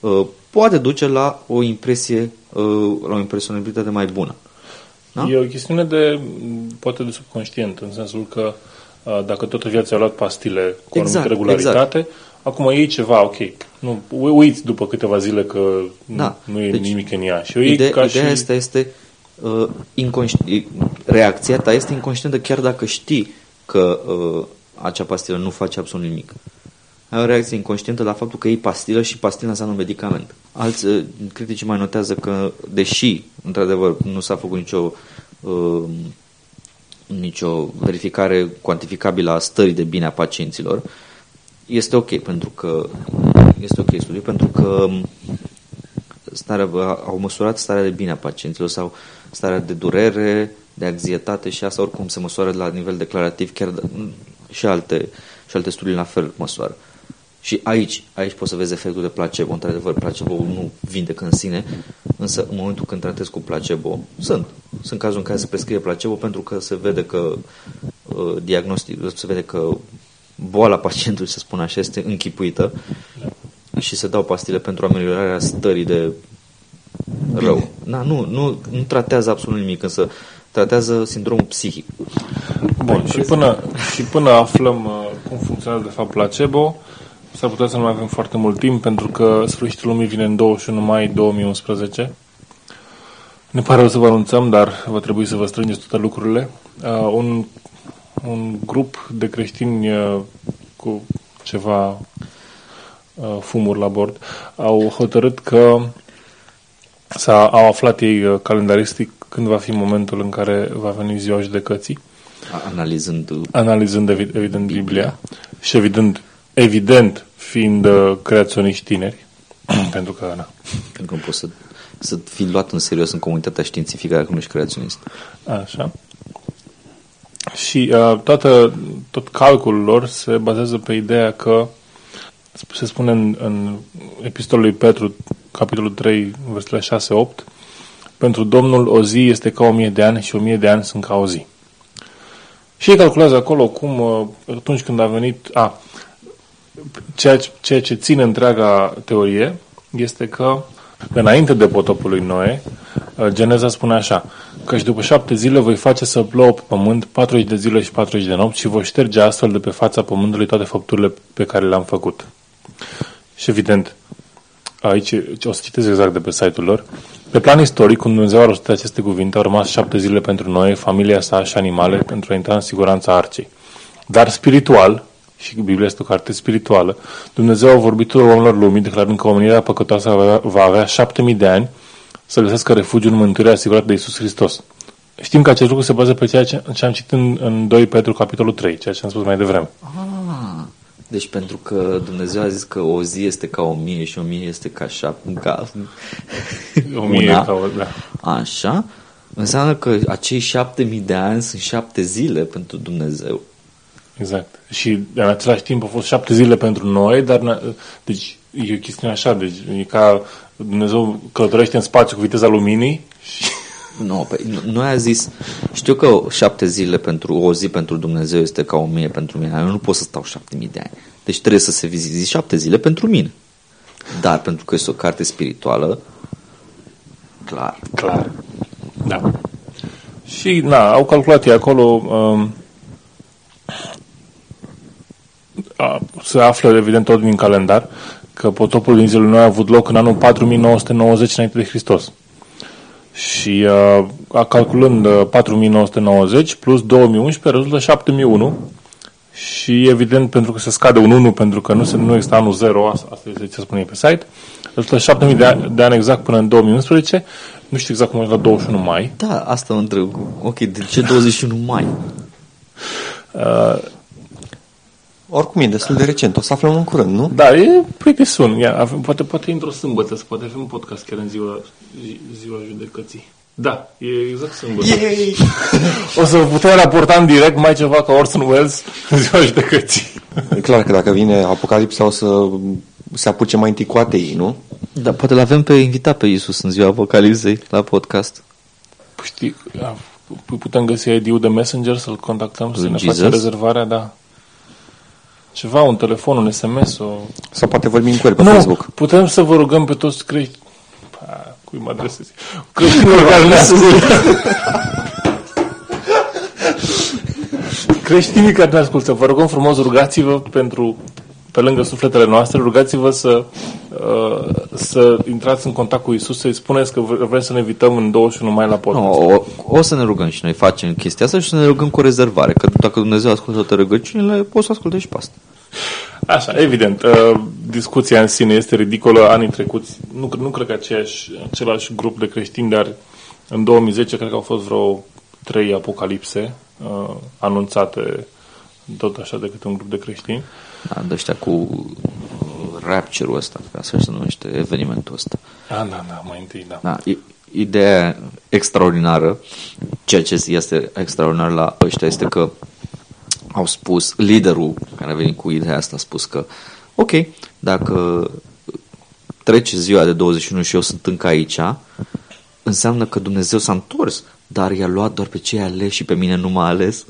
uh, poate duce la o impresie, uh, la o impresionabilitate mai bună. Da? E o chestiune de, poate de subconștient, în sensul că uh, dacă toată viața a luat pastile cu exact, anumită regularitate, exact. Acum iei ceva, ok, nu, uiți după câteva zile că da. nu, nu e deci, nimic în ea. Și eu ide- ca ideea și... asta este uh, inconști... reacția ta este inconștientă chiar dacă știi că uh, acea pastilă nu face absolut nimic. Ai o reacție inconștientă la faptul că iei pastilă și pastila înseamnă un medicament. Alți uh, critici mai notează că, deși, într-adevăr, nu s-a făcut nicio, uh, nicio verificare cuantificabilă a stării de bine a pacienților, este ok pentru că este ok studiul, pentru că starea, au măsurat starea de bine a pacienților sau starea de durere, de anxietate și asta oricum se măsoară la nivel declarativ, chiar și alte, și alte studii la fel măsoară. Și aici, aici poți să vezi efectul de placebo. Într-adevăr, placebo nu vindecă în sine, însă în momentul când tratezi cu placebo, sunt. Sunt cazuri în care se prescrie placebo pentru că se vede că uh, diagnostic, se vede că boala pacientului, să spun așa, este închipuită și se dau pastile pentru ameliorarea stării de rău. Na, nu, nu, nu tratează absolut nimic, însă tratează sindromul psihic. Bun, și până, și până aflăm uh, cum funcționează de fapt placebo, s-ar putea să nu mai avem foarte mult timp, pentru că sfârșitul lumii vine în douăzeci și unu mai două mii unsprezece. Ne pare rău să vă anunțăm, dar va trebui să vă strângeți toate lucrurile. Uh, un, un grup de creștini uh, cu ceva uh, fumuri la bord au hotărât că s-a, au aflat ei uh, calendaristic când va fi momentul în care va veni ziua judecății. Analizând, Analizând evident, evident Biblia și evident, evident fiind uh, creaționiști tineri, pentru că na. Pentru că poți să, să fii luat în serios în comunitatea științifică dacă nu ești creaționist. Așa. Și uh, toată, tot calculul lor se bazează pe ideea că se spune în, în epistola lui Petru, capitolul trei, versetele șase opt, pentru Domnul o zi este ca o mie de ani și o mie de ani sunt ca o zi. Și ei calculează acolo cum atunci când a venit... A, ceea, ce, ceea ce ține întreaga teorie este că înainte de potopul lui Noe, Geneza spune așa, că și după șapte zile voi face să plouă pe pământ patruzeci de zile și patruzeci de nopți și voi șterge astfel de pe fața pământului toate făpturile pe care le-am făcut. Și evident... Aici o să citesc exact de pe site-ul lor. Pe plan istoric, când Dumnezeu a rostit aceste cuvinte, au rămas șapte zile pentru noi, familia sa și animale, pentru a intra în siguranța arcei. Dar spiritual, și Biblia este o carte spirituală, Dumnezeu a vorbit tuturor oamenilor lumii, declarând că omenirea păcătoasă va avea șapte mii de ani să găsească refugiu în mântuirea asigurată de Iisus Hristos. Știm că acest lucru se bazează pe ceea ce am citit în, în doi Petru, capitolul trei, ceea ce am spus mai devreme. Ah. Deci pentru că Dumnezeu a zis că o zi este ca o mie și o mie este ca șapte, ca o mie una, ca o, da. Așa, înseamnă că acei șapte mii de ani sunt șapte zile pentru Dumnezeu. Exact. Și în același timp au fost șapte zile pentru noi, dar deci e o chestiune așa, deci e ca Dumnezeu călătorește în spațiu cu viteza luminii și... Nu, no, noi a zis, știu că șapte zile pentru, o zi pentru Dumnezeu este ca o mie pentru mine, eu nu pot să stau șapte mii de ani. Deci trebuie să se vizitezi șapte zile pentru mine. Dar pentru că este o carte spirituală, clar. Clar, da. Și, na, au calculat ei acolo, um, a, se află, evident, tot din calendar, că potopul din zilele noi a avut loc în anul patru mii nouă sute nouăzeci înainte de Hristos. Și uh, calculând uh, patru mii nouă sute nouăzeci plus două mii unsprezece rezultă șapte mii unu și evident pentru că se scade un unu pentru că nu, se, nu există anul zero, asta este ce spune pe site, rezultă șapte mii de ani, de ani exact până în două mii unsprezece, nu știu exact cum a ajuns la douăzeci și unu mai. Da, asta mă întreb. Ok, de ce douăzeci și unu mai? Uh, Oricum e destul de recent, o să aflăm în curând, nu? Da, e pretty soon. Ia, avem, poate, poate într-o sâmbătă, să poate avem un podcast chiar în ziua, zi, ziua judecății. Da, e exact sâmbătă. Yay! O să putem raporta în direct mai ceva ca Orson Welles în ziua judecății. E clar că dacă vine Apocalipsa o să se apuce mai întâi cu ateii, nu? Da, poate l-avem pe invitat pe Iisus în ziua Apocalipsei la podcast. Păi știi, putem găsi I D-ul de Messenger, să-l contactăm, să ne facem rezervarea, da. Ceva, un telefon, un S M S, o... Sau poate vorbim cu el pe nu, Facebook. Putem să vă rugăm pe toți creștini... Cui mă adresez? Creștinilor care ne ascultă. Creștinii care ne ascultă, vă rugăm frumos, rugați-vă pentru... pe lângă sufletele noastre, rugați-vă să, uh, să intrați în contact cu Iisus, să-i spuneți că vrem să ne invităm în douăzeci și unu mai la podcast. No, o, o să ne rugăm și noi, facem chestia asta și să ne rugăm cu rezervare, că dacă Dumnezeu ascultă toate rugăciunile, poți să asculte și pe asta. Așa, evident, uh, discuția în sine este ridicolă. Anii trecuți, nu, nu cred că aceeași, același grup de creștini, dar în două mii zece cred că au fost vreo trei apocalipse uh, anunțate tot așa de către un grup de creștini. Da, de ăștia cu rapture-ul ăsta, ca să se numește evenimentul ăsta. Da, da, da, mai întâi, da. da ideea extraordinară, ceea ce este extraordinar la ăștia este că au spus, liderul care a venit cu ideea asta a spus că, ok, dacă trece ziua de douăzeci și unu și eu sunt încă aici, înseamnă că Dumnezeu s-a întors, dar i-a luat doar pe cei aleși și pe mine nu m-a ales.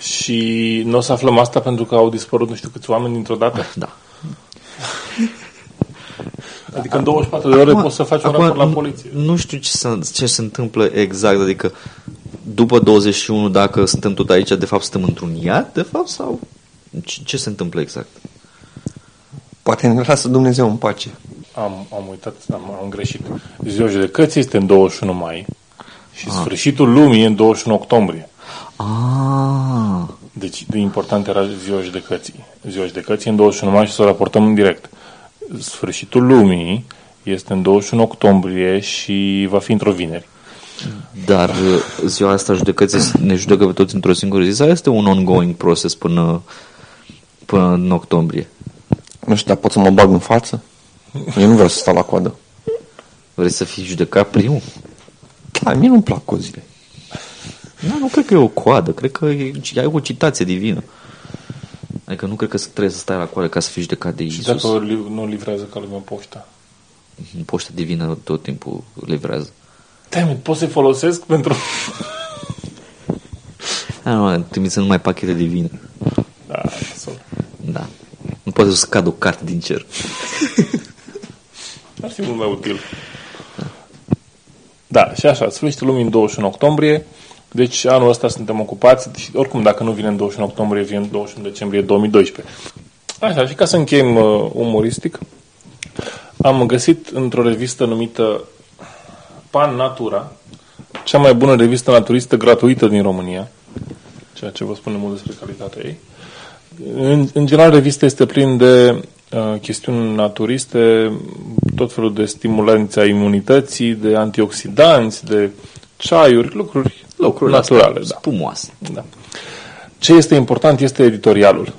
Și nu o să aflăm asta pentru că au dispărut nu știu câți oameni dintr-o dată? Da. Adică în douăzeci și patru de ore acum, poți să faci un raport la poliție. Nu știu ce se, ce se întâmplă exact, adică după douăzeci și unu, dacă suntem tot aici, de fapt suntem într-un iad, de fapt, sau ce, ce se întâmplă exact? Poate ne lasă Dumnezeu în pace. Am, am uitat, am, am greșit. Ziua judecății este în douăzeci și unu mai și ah. sfârșitul lumii e în douăzeci și unu octombrie. Ah. Deci de important era ziua judecății. Ziua judecății în douăzeci și unu mai și să o raportăm în direct. Sfârșitul lumii este în douăzeci și unu octombrie și va fi într-o vineri. Dar ziua asta judecății ne judecă pe toți într-o singură zi sau este un ongoing process până, până în octombrie? Nu știu, dar pot să mă bag în față? Eu nu vreau să stau la coadă. Vrei să fii judecat primul? Da, mie nu-mi plac cozile. Da, nu cred că e o coadă, cred că e, e o citație divină. Adică nu cred că trebuie să stai la coadă ca să fii judecat de Iisus. Și dacă nu livrează ca lumea poșta? Poșta divină tot timpul livrează. Damn it, pot să-i folosesc pentru... Da, nu, trimițând numai pachete divine. Da, sau... Da. Nu poate să cadă o carte din cer. Ar fi mult mai util. Da, da și așa, sfârșitul lumii în douăzeci și unu octombrie. Deci anul ăsta suntem ocupați și oricum dacă nu vine în douăzeci și unu octombrie, vine în douăzeci și unu decembrie două mii doisprezece. Așa, și ca să încheiem uh, umoristic, am găsit într-o revistă numită Pan Natura, cea mai bună revistă naturistă gratuită din România, ceea ce vă spune mult despre calitatea ei. În, în general, revista este plină de uh, chestiuni naturiste, tot felul de stimulanți a imunității, de antioxidanți, de ceaiuri, lucruri Lucruri naturale, da. Spumoase. Da. Ce este important este editorialul,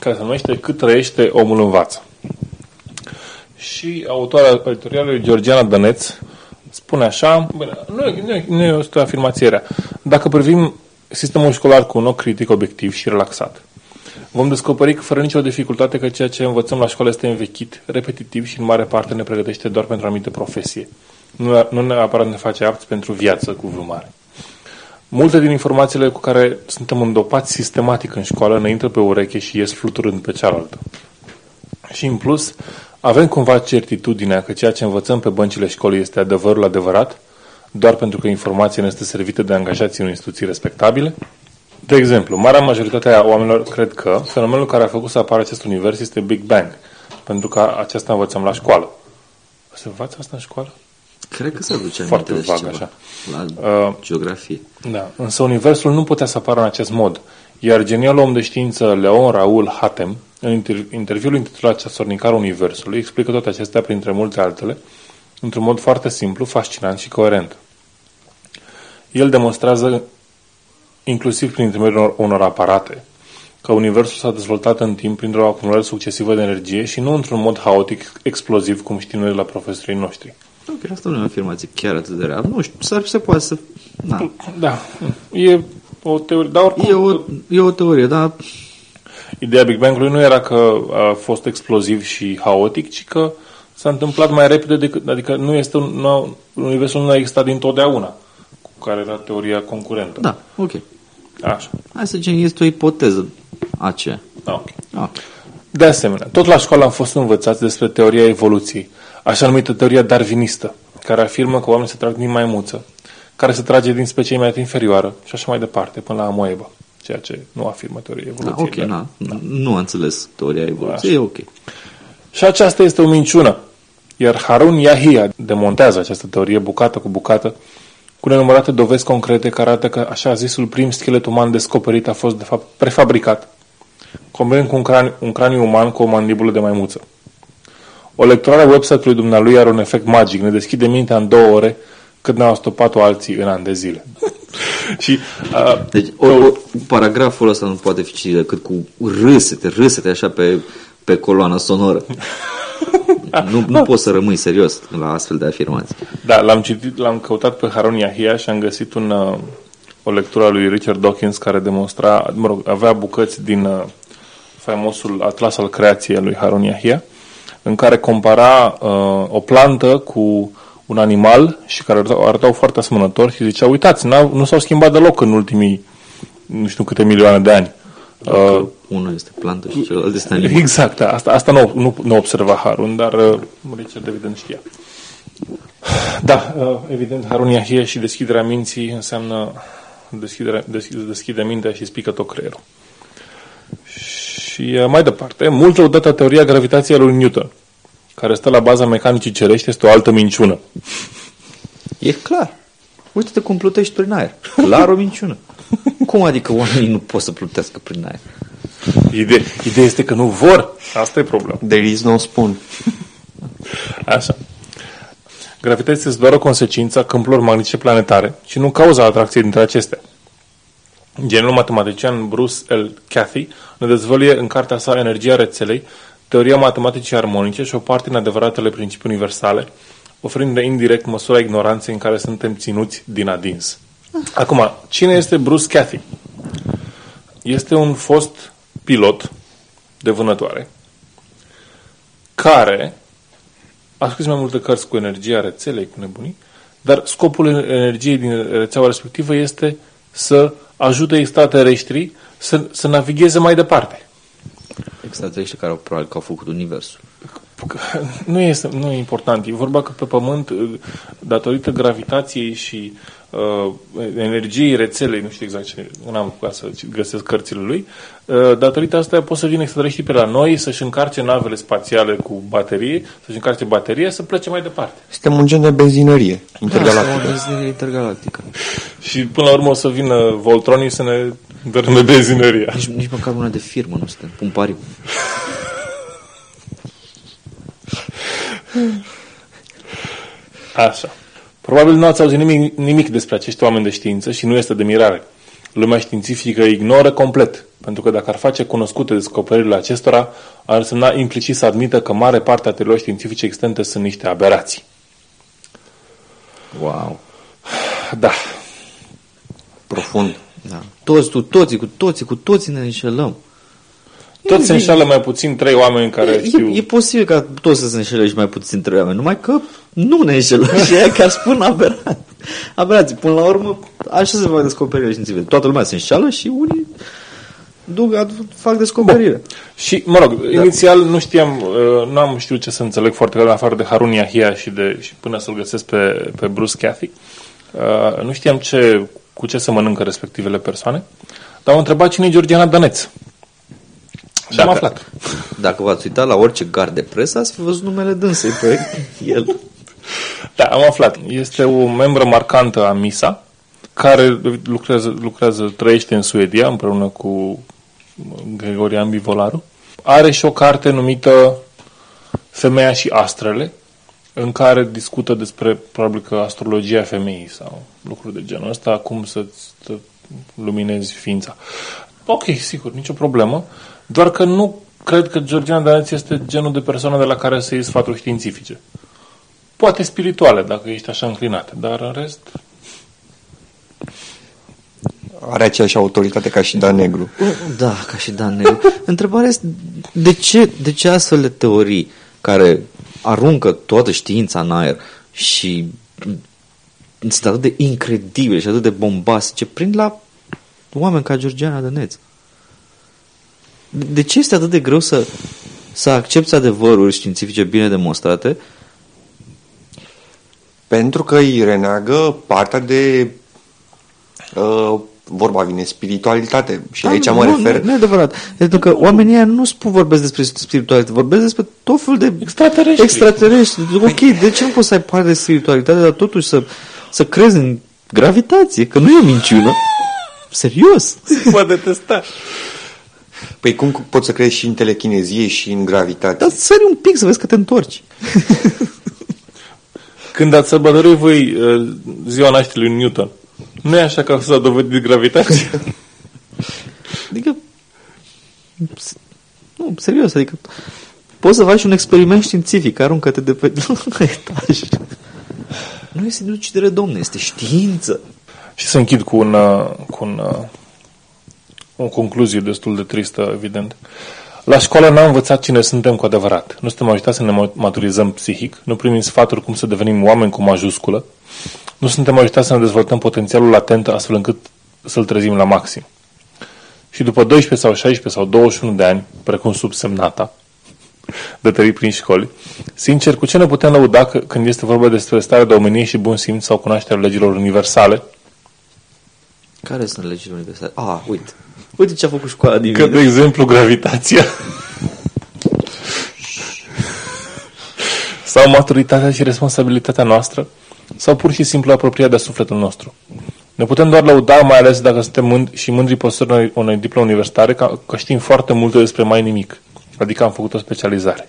care se numește Cât trăiește omul în vață. Și autoarea editorialului, Georgiana Dăneț, spune așa, bine, nu, nu, nu este o afirmație rea. Dacă privim sistemul școlar cu un ochi critic, obiectiv și relaxat, vom descoperi că fără nicio dificultate că ceea ce învățăm la școală este învechit, repetitiv și în mare parte ne pregătește doar pentru o anumită profesie. Nu, nu neapărat ne face apți pentru viață, cu vreo mare. Multe din informațiile cu care suntem îndopați sistematic în școală ne intră pe ureche și ies fluturând pe cealaltă. Și în plus, avem cumva certitudinea că ceea ce învățăm pe băncile școlii este adevărul adevărat, doar pentru că informația ne este servită de angajații unei instituții respectabile. De exemplu, marea majoritate a oamenilor cred că fenomenul care a făcut să apară acest univers este Big Bang, pentru că aceasta învățăm la școală. Se învață asta în școală? Cred că se aduce foarte vag, așa. La uh, geografie. Da. Însă universul nu putea să apară în acest mod. Iar genialul om de știință Leon Raoul Hatem, în interviul intitulat Ceasornicar Universului, explică toate acestea, printre multe altele, într-un mod foarte simplu, fascinant și coerent. El demonstrează, inclusiv prin intermediul unor aparate, că universul s-a dezvoltat în timp printr-o acumulare succesivă de energie și nu într-un mod haotic, exploziv, cum știm noi de la profesorii noștri. Ok, asta nu e o afirmație chiar atât de rea. Nu știu, s-ar, se poate să... Na. Da, e o teorie, dar oricum... E o, e o teorie, dar... Ideea Big Bang-ului nu era că a fost exploziv și haotic, ci că s-a întâmplat mai repede decât... Adică nu este un, nu, universul nu a existat dintotdeauna, cu care era teoria concurentă. Da, ok. Așa. Hai să zicem, este o ipoteză aceea. Okay. Okay. De asemenea, tot la școală am fost învățați despre teoria evoluției, așa numită teoria darwinistă, care afirmă că oamenii se trag din maimuță, care se trage din specie imediat inferioară și așa mai departe, până la amoeba, ceea ce nu afirmă teoria evoluției. Ok, dar, na, na. Nu am înțeles teoria evoluției, e ok. Și aceasta este o minciună, iar Harun Yahya demontează această teorie bucată cu bucată, cu nenumărate dovezi concrete care arată că așa zisul prim schelet uman descoperit a fost de fapt prefabricat, combinând cu un craniu, un craniu uman cu o mandibulă de maimuță. O lecturare a website-ului dumnealui are un efect magic, ne deschide mintea în două ore, cât ne-au stopat-o alții în ani de zile. Și, uh, deci, o, o, paragraful ăsta nu poate fi citit decât cu râsete, râsete așa pe, pe coloana sonoră. Nu, nu poți să rămâi serios la astfel de afirmații. Da, l-am citit, l-am căutat pe Harun Yahya și am găsit un, uh, o lectură a lui Richard Dawkins care demonstra, mă rog, avea bucăți din uh, faimosul Atlas al creației lui Harun Yahya, în care compara uh, o plantă cu un animal și care arătau foarte asemănător și zicea, uitați, nu s-au schimbat deloc în ultimii nu știu câte milioane de ani. Uh, unul este plantă și celălalt este animal. Exact, asta, asta nu, nu, nu observa Harun, dar uh, Richard evident știa. Da, uh, evident, Harun Yahya și deschiderea minții înseamnă deschiderea, deschide, deschide mintea și spică-t-o creierul. Și mai departe, mult lăudată teoria gravitației lui Newton, care stă la baza mecanicii cerești, este o altă minciună. E clar. Uite-te cum plutești prin aer. Clar o minciună. Cum adică oamenii nu pot să plutească prin aer? Ide- Ideea este că nu vor. Asta e problema. There is no spoon. Așa. Gravitația este doar o consecință a câmpurilor magnetice planetare și nu cauza atracției dintre acestea. Geniul matematician Bruce L. Cathy ne dezvăluie în cartea sa Energia rețelei, teoria matematicii armonice și o parte în adevăratele principii universale, oferind de indirect măsura ignoranței în care suntem ținuți din adins. Acum, cine este Bruce Cathy? Este un fost pilot de vânătoare care a scris mai multe cărți cu energia rețelei, cu nebunii, dar scopul energiei din rețeaua respectivă este să ajută extraterestrii să, să navigheze mai departe. Extraterestrii care au, probabil că au făcut universul. Nu este, nu e important. E vorba că pe Pământ, datorită gravitației și uh, energiei rețelei, nu știu exact ce, nu am apucat să găsesc cărțile lui, uh, datorită asta pot să vină extraterestrii pe la noi, să-și încarce navele spațiale cu baterie, să-și încarce bateria, să plece mai departe. Suntem un gen de benzinărie intergalactică. Da, benzinărie intergalactică. Și până la urmă o să vină Voltronii să ne dărâme benzinăria. Nici, nici măcar una de firmă nu suntem. Un pariu. Așa. Probabil nu ați auzit nimic, nimic despre acești oameni de știință și nu este de mirare. Lumea științifică ignoră complet, pentru că dacă ar face cunoscute descoperirile acestora, ar însemna implicit să admită că mare parte a teoriilor științifice existente sunt niște aberații. Wow. Da. Profund. Da. Toți, tu, toții, cu toții, cu toții ne înșelăm. Toți se înșală mai puțin trei oameni care e, știu... E, e posibil ca toți să se înșelă și mai puțin trei oameni, numai că nu ne înșelăm și aia că spun aberat. Aberații, până la urmă, așa se fac descoperirile științifice. Toată lumea se înșală și unii duc, fac descoperire. Bun. Și, mă rog, da. Inițial nu știam, nu am știut ce să înțeleg foarte clar, în afară de Harun Yahya și, de, și până să-l găsesc pe, pe Bruce Cathy. Nu știam ce, cu ce să mănâncă respectivele persoane, dar am întrebat cine e Georgiana Dăneț. Și am aflat. Dacă v-ați uitat la orice gard de presă, ați văzut numele dânsei pe el. Da, am aflat. Este o membră marcantă a MISA, care lucrează, lucrează trăiește în Suedia, împreună cu Gregorian Bivolaru. Are și o carte numită Femeia și astrele, în care discută despre, probabil că, astrologia femeii sau lucruri de genul ăsta, cum să-ți luminezi ființa. Ok, sigur, nicio problemă. Doar că nu cred că Georgiana Dăneț este genul de persoană de la care să iei sfaturi științifice. Poate spirituale, dacă ești așa înclinată, dar în rest... Are aceeași autoritate ca și Dan Negru. Da, ca și Dan Negru. Întrebarea este de ce, de ce astfel de teorii care aruncă toată știința în aer și sunt atât de incredibile și atât de bombastice, prind la oameni ca Georgiana Dăneț? De ce este atât de greu să, să accepți adevăruri științifice bine demonstrate? Pentru că îi renagă partea de uh, vorba vine, spiritualitate. Și da, aici mă nu, refer... Nu, nu e adevărat. Pentru că oamenii aia nu spun vorbesc despre spiritualitate, vorbesc despre tot felul de extraterestri. extraterestri. Ok, de ce nu poți să ai parte de spiritualitate, dar totuși să, să crezi în gravitație? Că nu e o minciună. Serios. Se poate testa. Păi cum poți să crezi și în telechinezie și în gravitație? Dar sări un pic să vezi că te întorci. Când ați sărbătorit voi ziua nașterii lui Newton, nu e așa că s-a dovedit gravitația? Adică, nu, serios, adică poți să faci un experiment științific, aruncă-te de pe etaj. Nu este lucidere, domne, este știință. Și să închid cu un, cu un, o concluzie destul de tristă, evident. La școală n-am învățat cine suntem cu adevărat. Nu suntem ajutați să ne maturizăm psihic, nu primim sfaturi cum să devenim oameni cu majusculă, nu suntem ajutați să ne dezvoltăm potențialul latent astfel încât să-l trezim la maxim. Și după doisprezece sau șaisprezece sau douăzeci și unu de ani, precum subsemnata, de tării prin școli, sincer, cu ce ne putem lăuda când este vorba despre starea de omenie și bun simț sau cunoașterea legilor universale? Care sunt legile universale? Ah, uite. Uite ce a făcut școala divină. Că, de exemplu, gravitația. Sau maturitatea și responsabilitatea noastră. Sau pur și simplu apropierea de sufletul nostru. Ne putem doar lăuda, mai ales dacă suntem mând- și mândri posesorii unei diplome universitare, ca- că știm foarte multe despre mai nimic. Adică am făcut o specializare.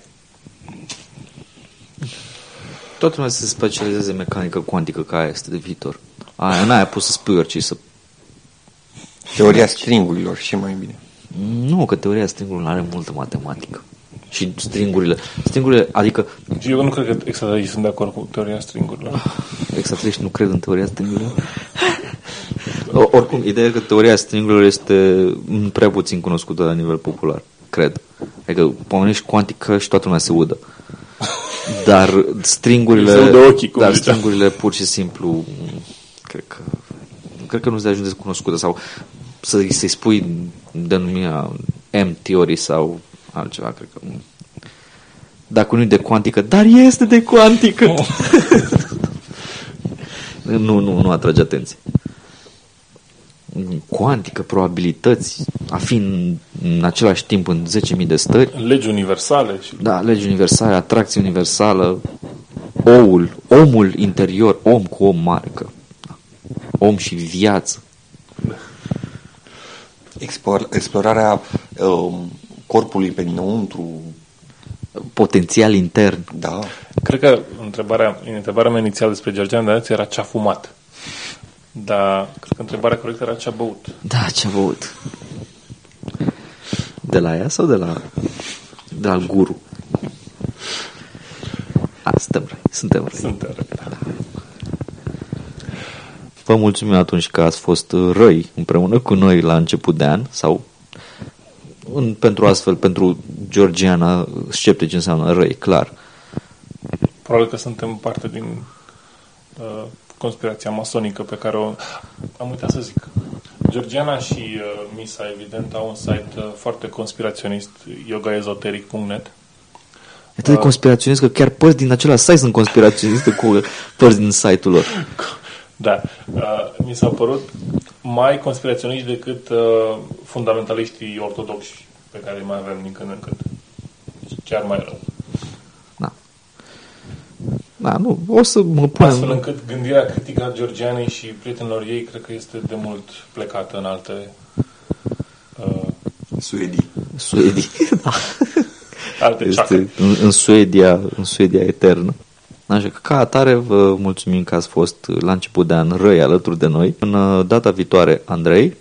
Toată lumea se specializează în mecanică cuantică, ca aia este de viitor. Aia, n-aia poți să spui orice, să... Teoria stringurilor și mai bine. Nu, că teoria stringurilor are multă matematică. Și stringurile. Stringurile, adică... Și eu nu cred că extraterestrii sunt de acord cu teoria stringurilor. Extraterestrii nu cred în teoria stringurilor. O, oricum, ideea e că teoria stringurilor este prea puțin cunoscută la nivel popular. Cred. Adică pomenești cuantică și toată lumea se udă. Dar stringurile... Se udă ochii, cum Dar zicea. Stringurile pur și simplu... Cred că... Cred că nu-ți de ajunge cunoscută sau... Să-i, să-i spui denumirea M-teorii sau altceva, cred că... Dacă nu e de cuantică, dar este de cuantică! Oh. nu, nu, nu atrage atenție. Cuantică, probabilități, a fi în, în același timp în zece mii de stări. Legi universale. Și... Da, legi universale, atracție universală, oul, omul interior, om cu om marcă, om și viață. Explorarea um, corpului pe dinăuntru. Potențial intern. Da. Cred că întrebarea, întrebarea mea inițială despre Georgiana Dăneț era ce-a fumat. Dar cred că întrebarea corectă era ce-a băut. Da, ce-a băut. De la ea sau de la de la guru? A, suntem răi. Suntem răi. Suntem răi, da. Vă mulțumim atunci că ați fost răi împreună cu noi la început de an sau în, pentru astfel, pentru Georgiana, sceptici înseamnă răi, clar. Probabil că suntem parte din uh, conspirația masonică pe care o... Am uitat să zic. Georgiana și uh, MISA, evident, au un site uh, foarte conspiraționist, yoga esoteric punct net. E atât de conspiraționist că chiar părți din același site sunt conspiraționiste cu părți din site-ul lor. Da, uh, mi s-a părut mai conspiraționiști decât uh, fundamentaliștii ortodoxi pe care mai avem din când în când. Chiar mai rău. Da. Da, nu, o să mă pun... Astfel încât gândirea critică a Georgianei și prietenilor ei cred că este de mult plecată în alte... Uh, Suedii. Suedii, da. Alte este în, în Suedia, în Suedia eternă. Așa că, ca atare, vă mulțumim că ați fost la început de an răi alături de noi. În data viitoare, Andrei,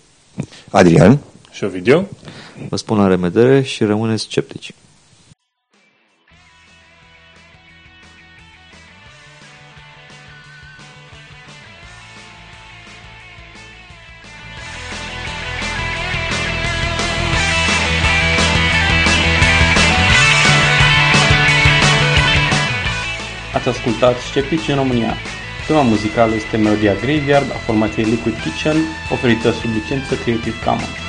Adrian și Ovidiu. Vă spun la revedere și rămâneți sceptici. Ați ascultat Sceptici în România. Tema muzicală este melodia Graveyard a formației Liquid Kitchen, oferită sub licență Creative Commons.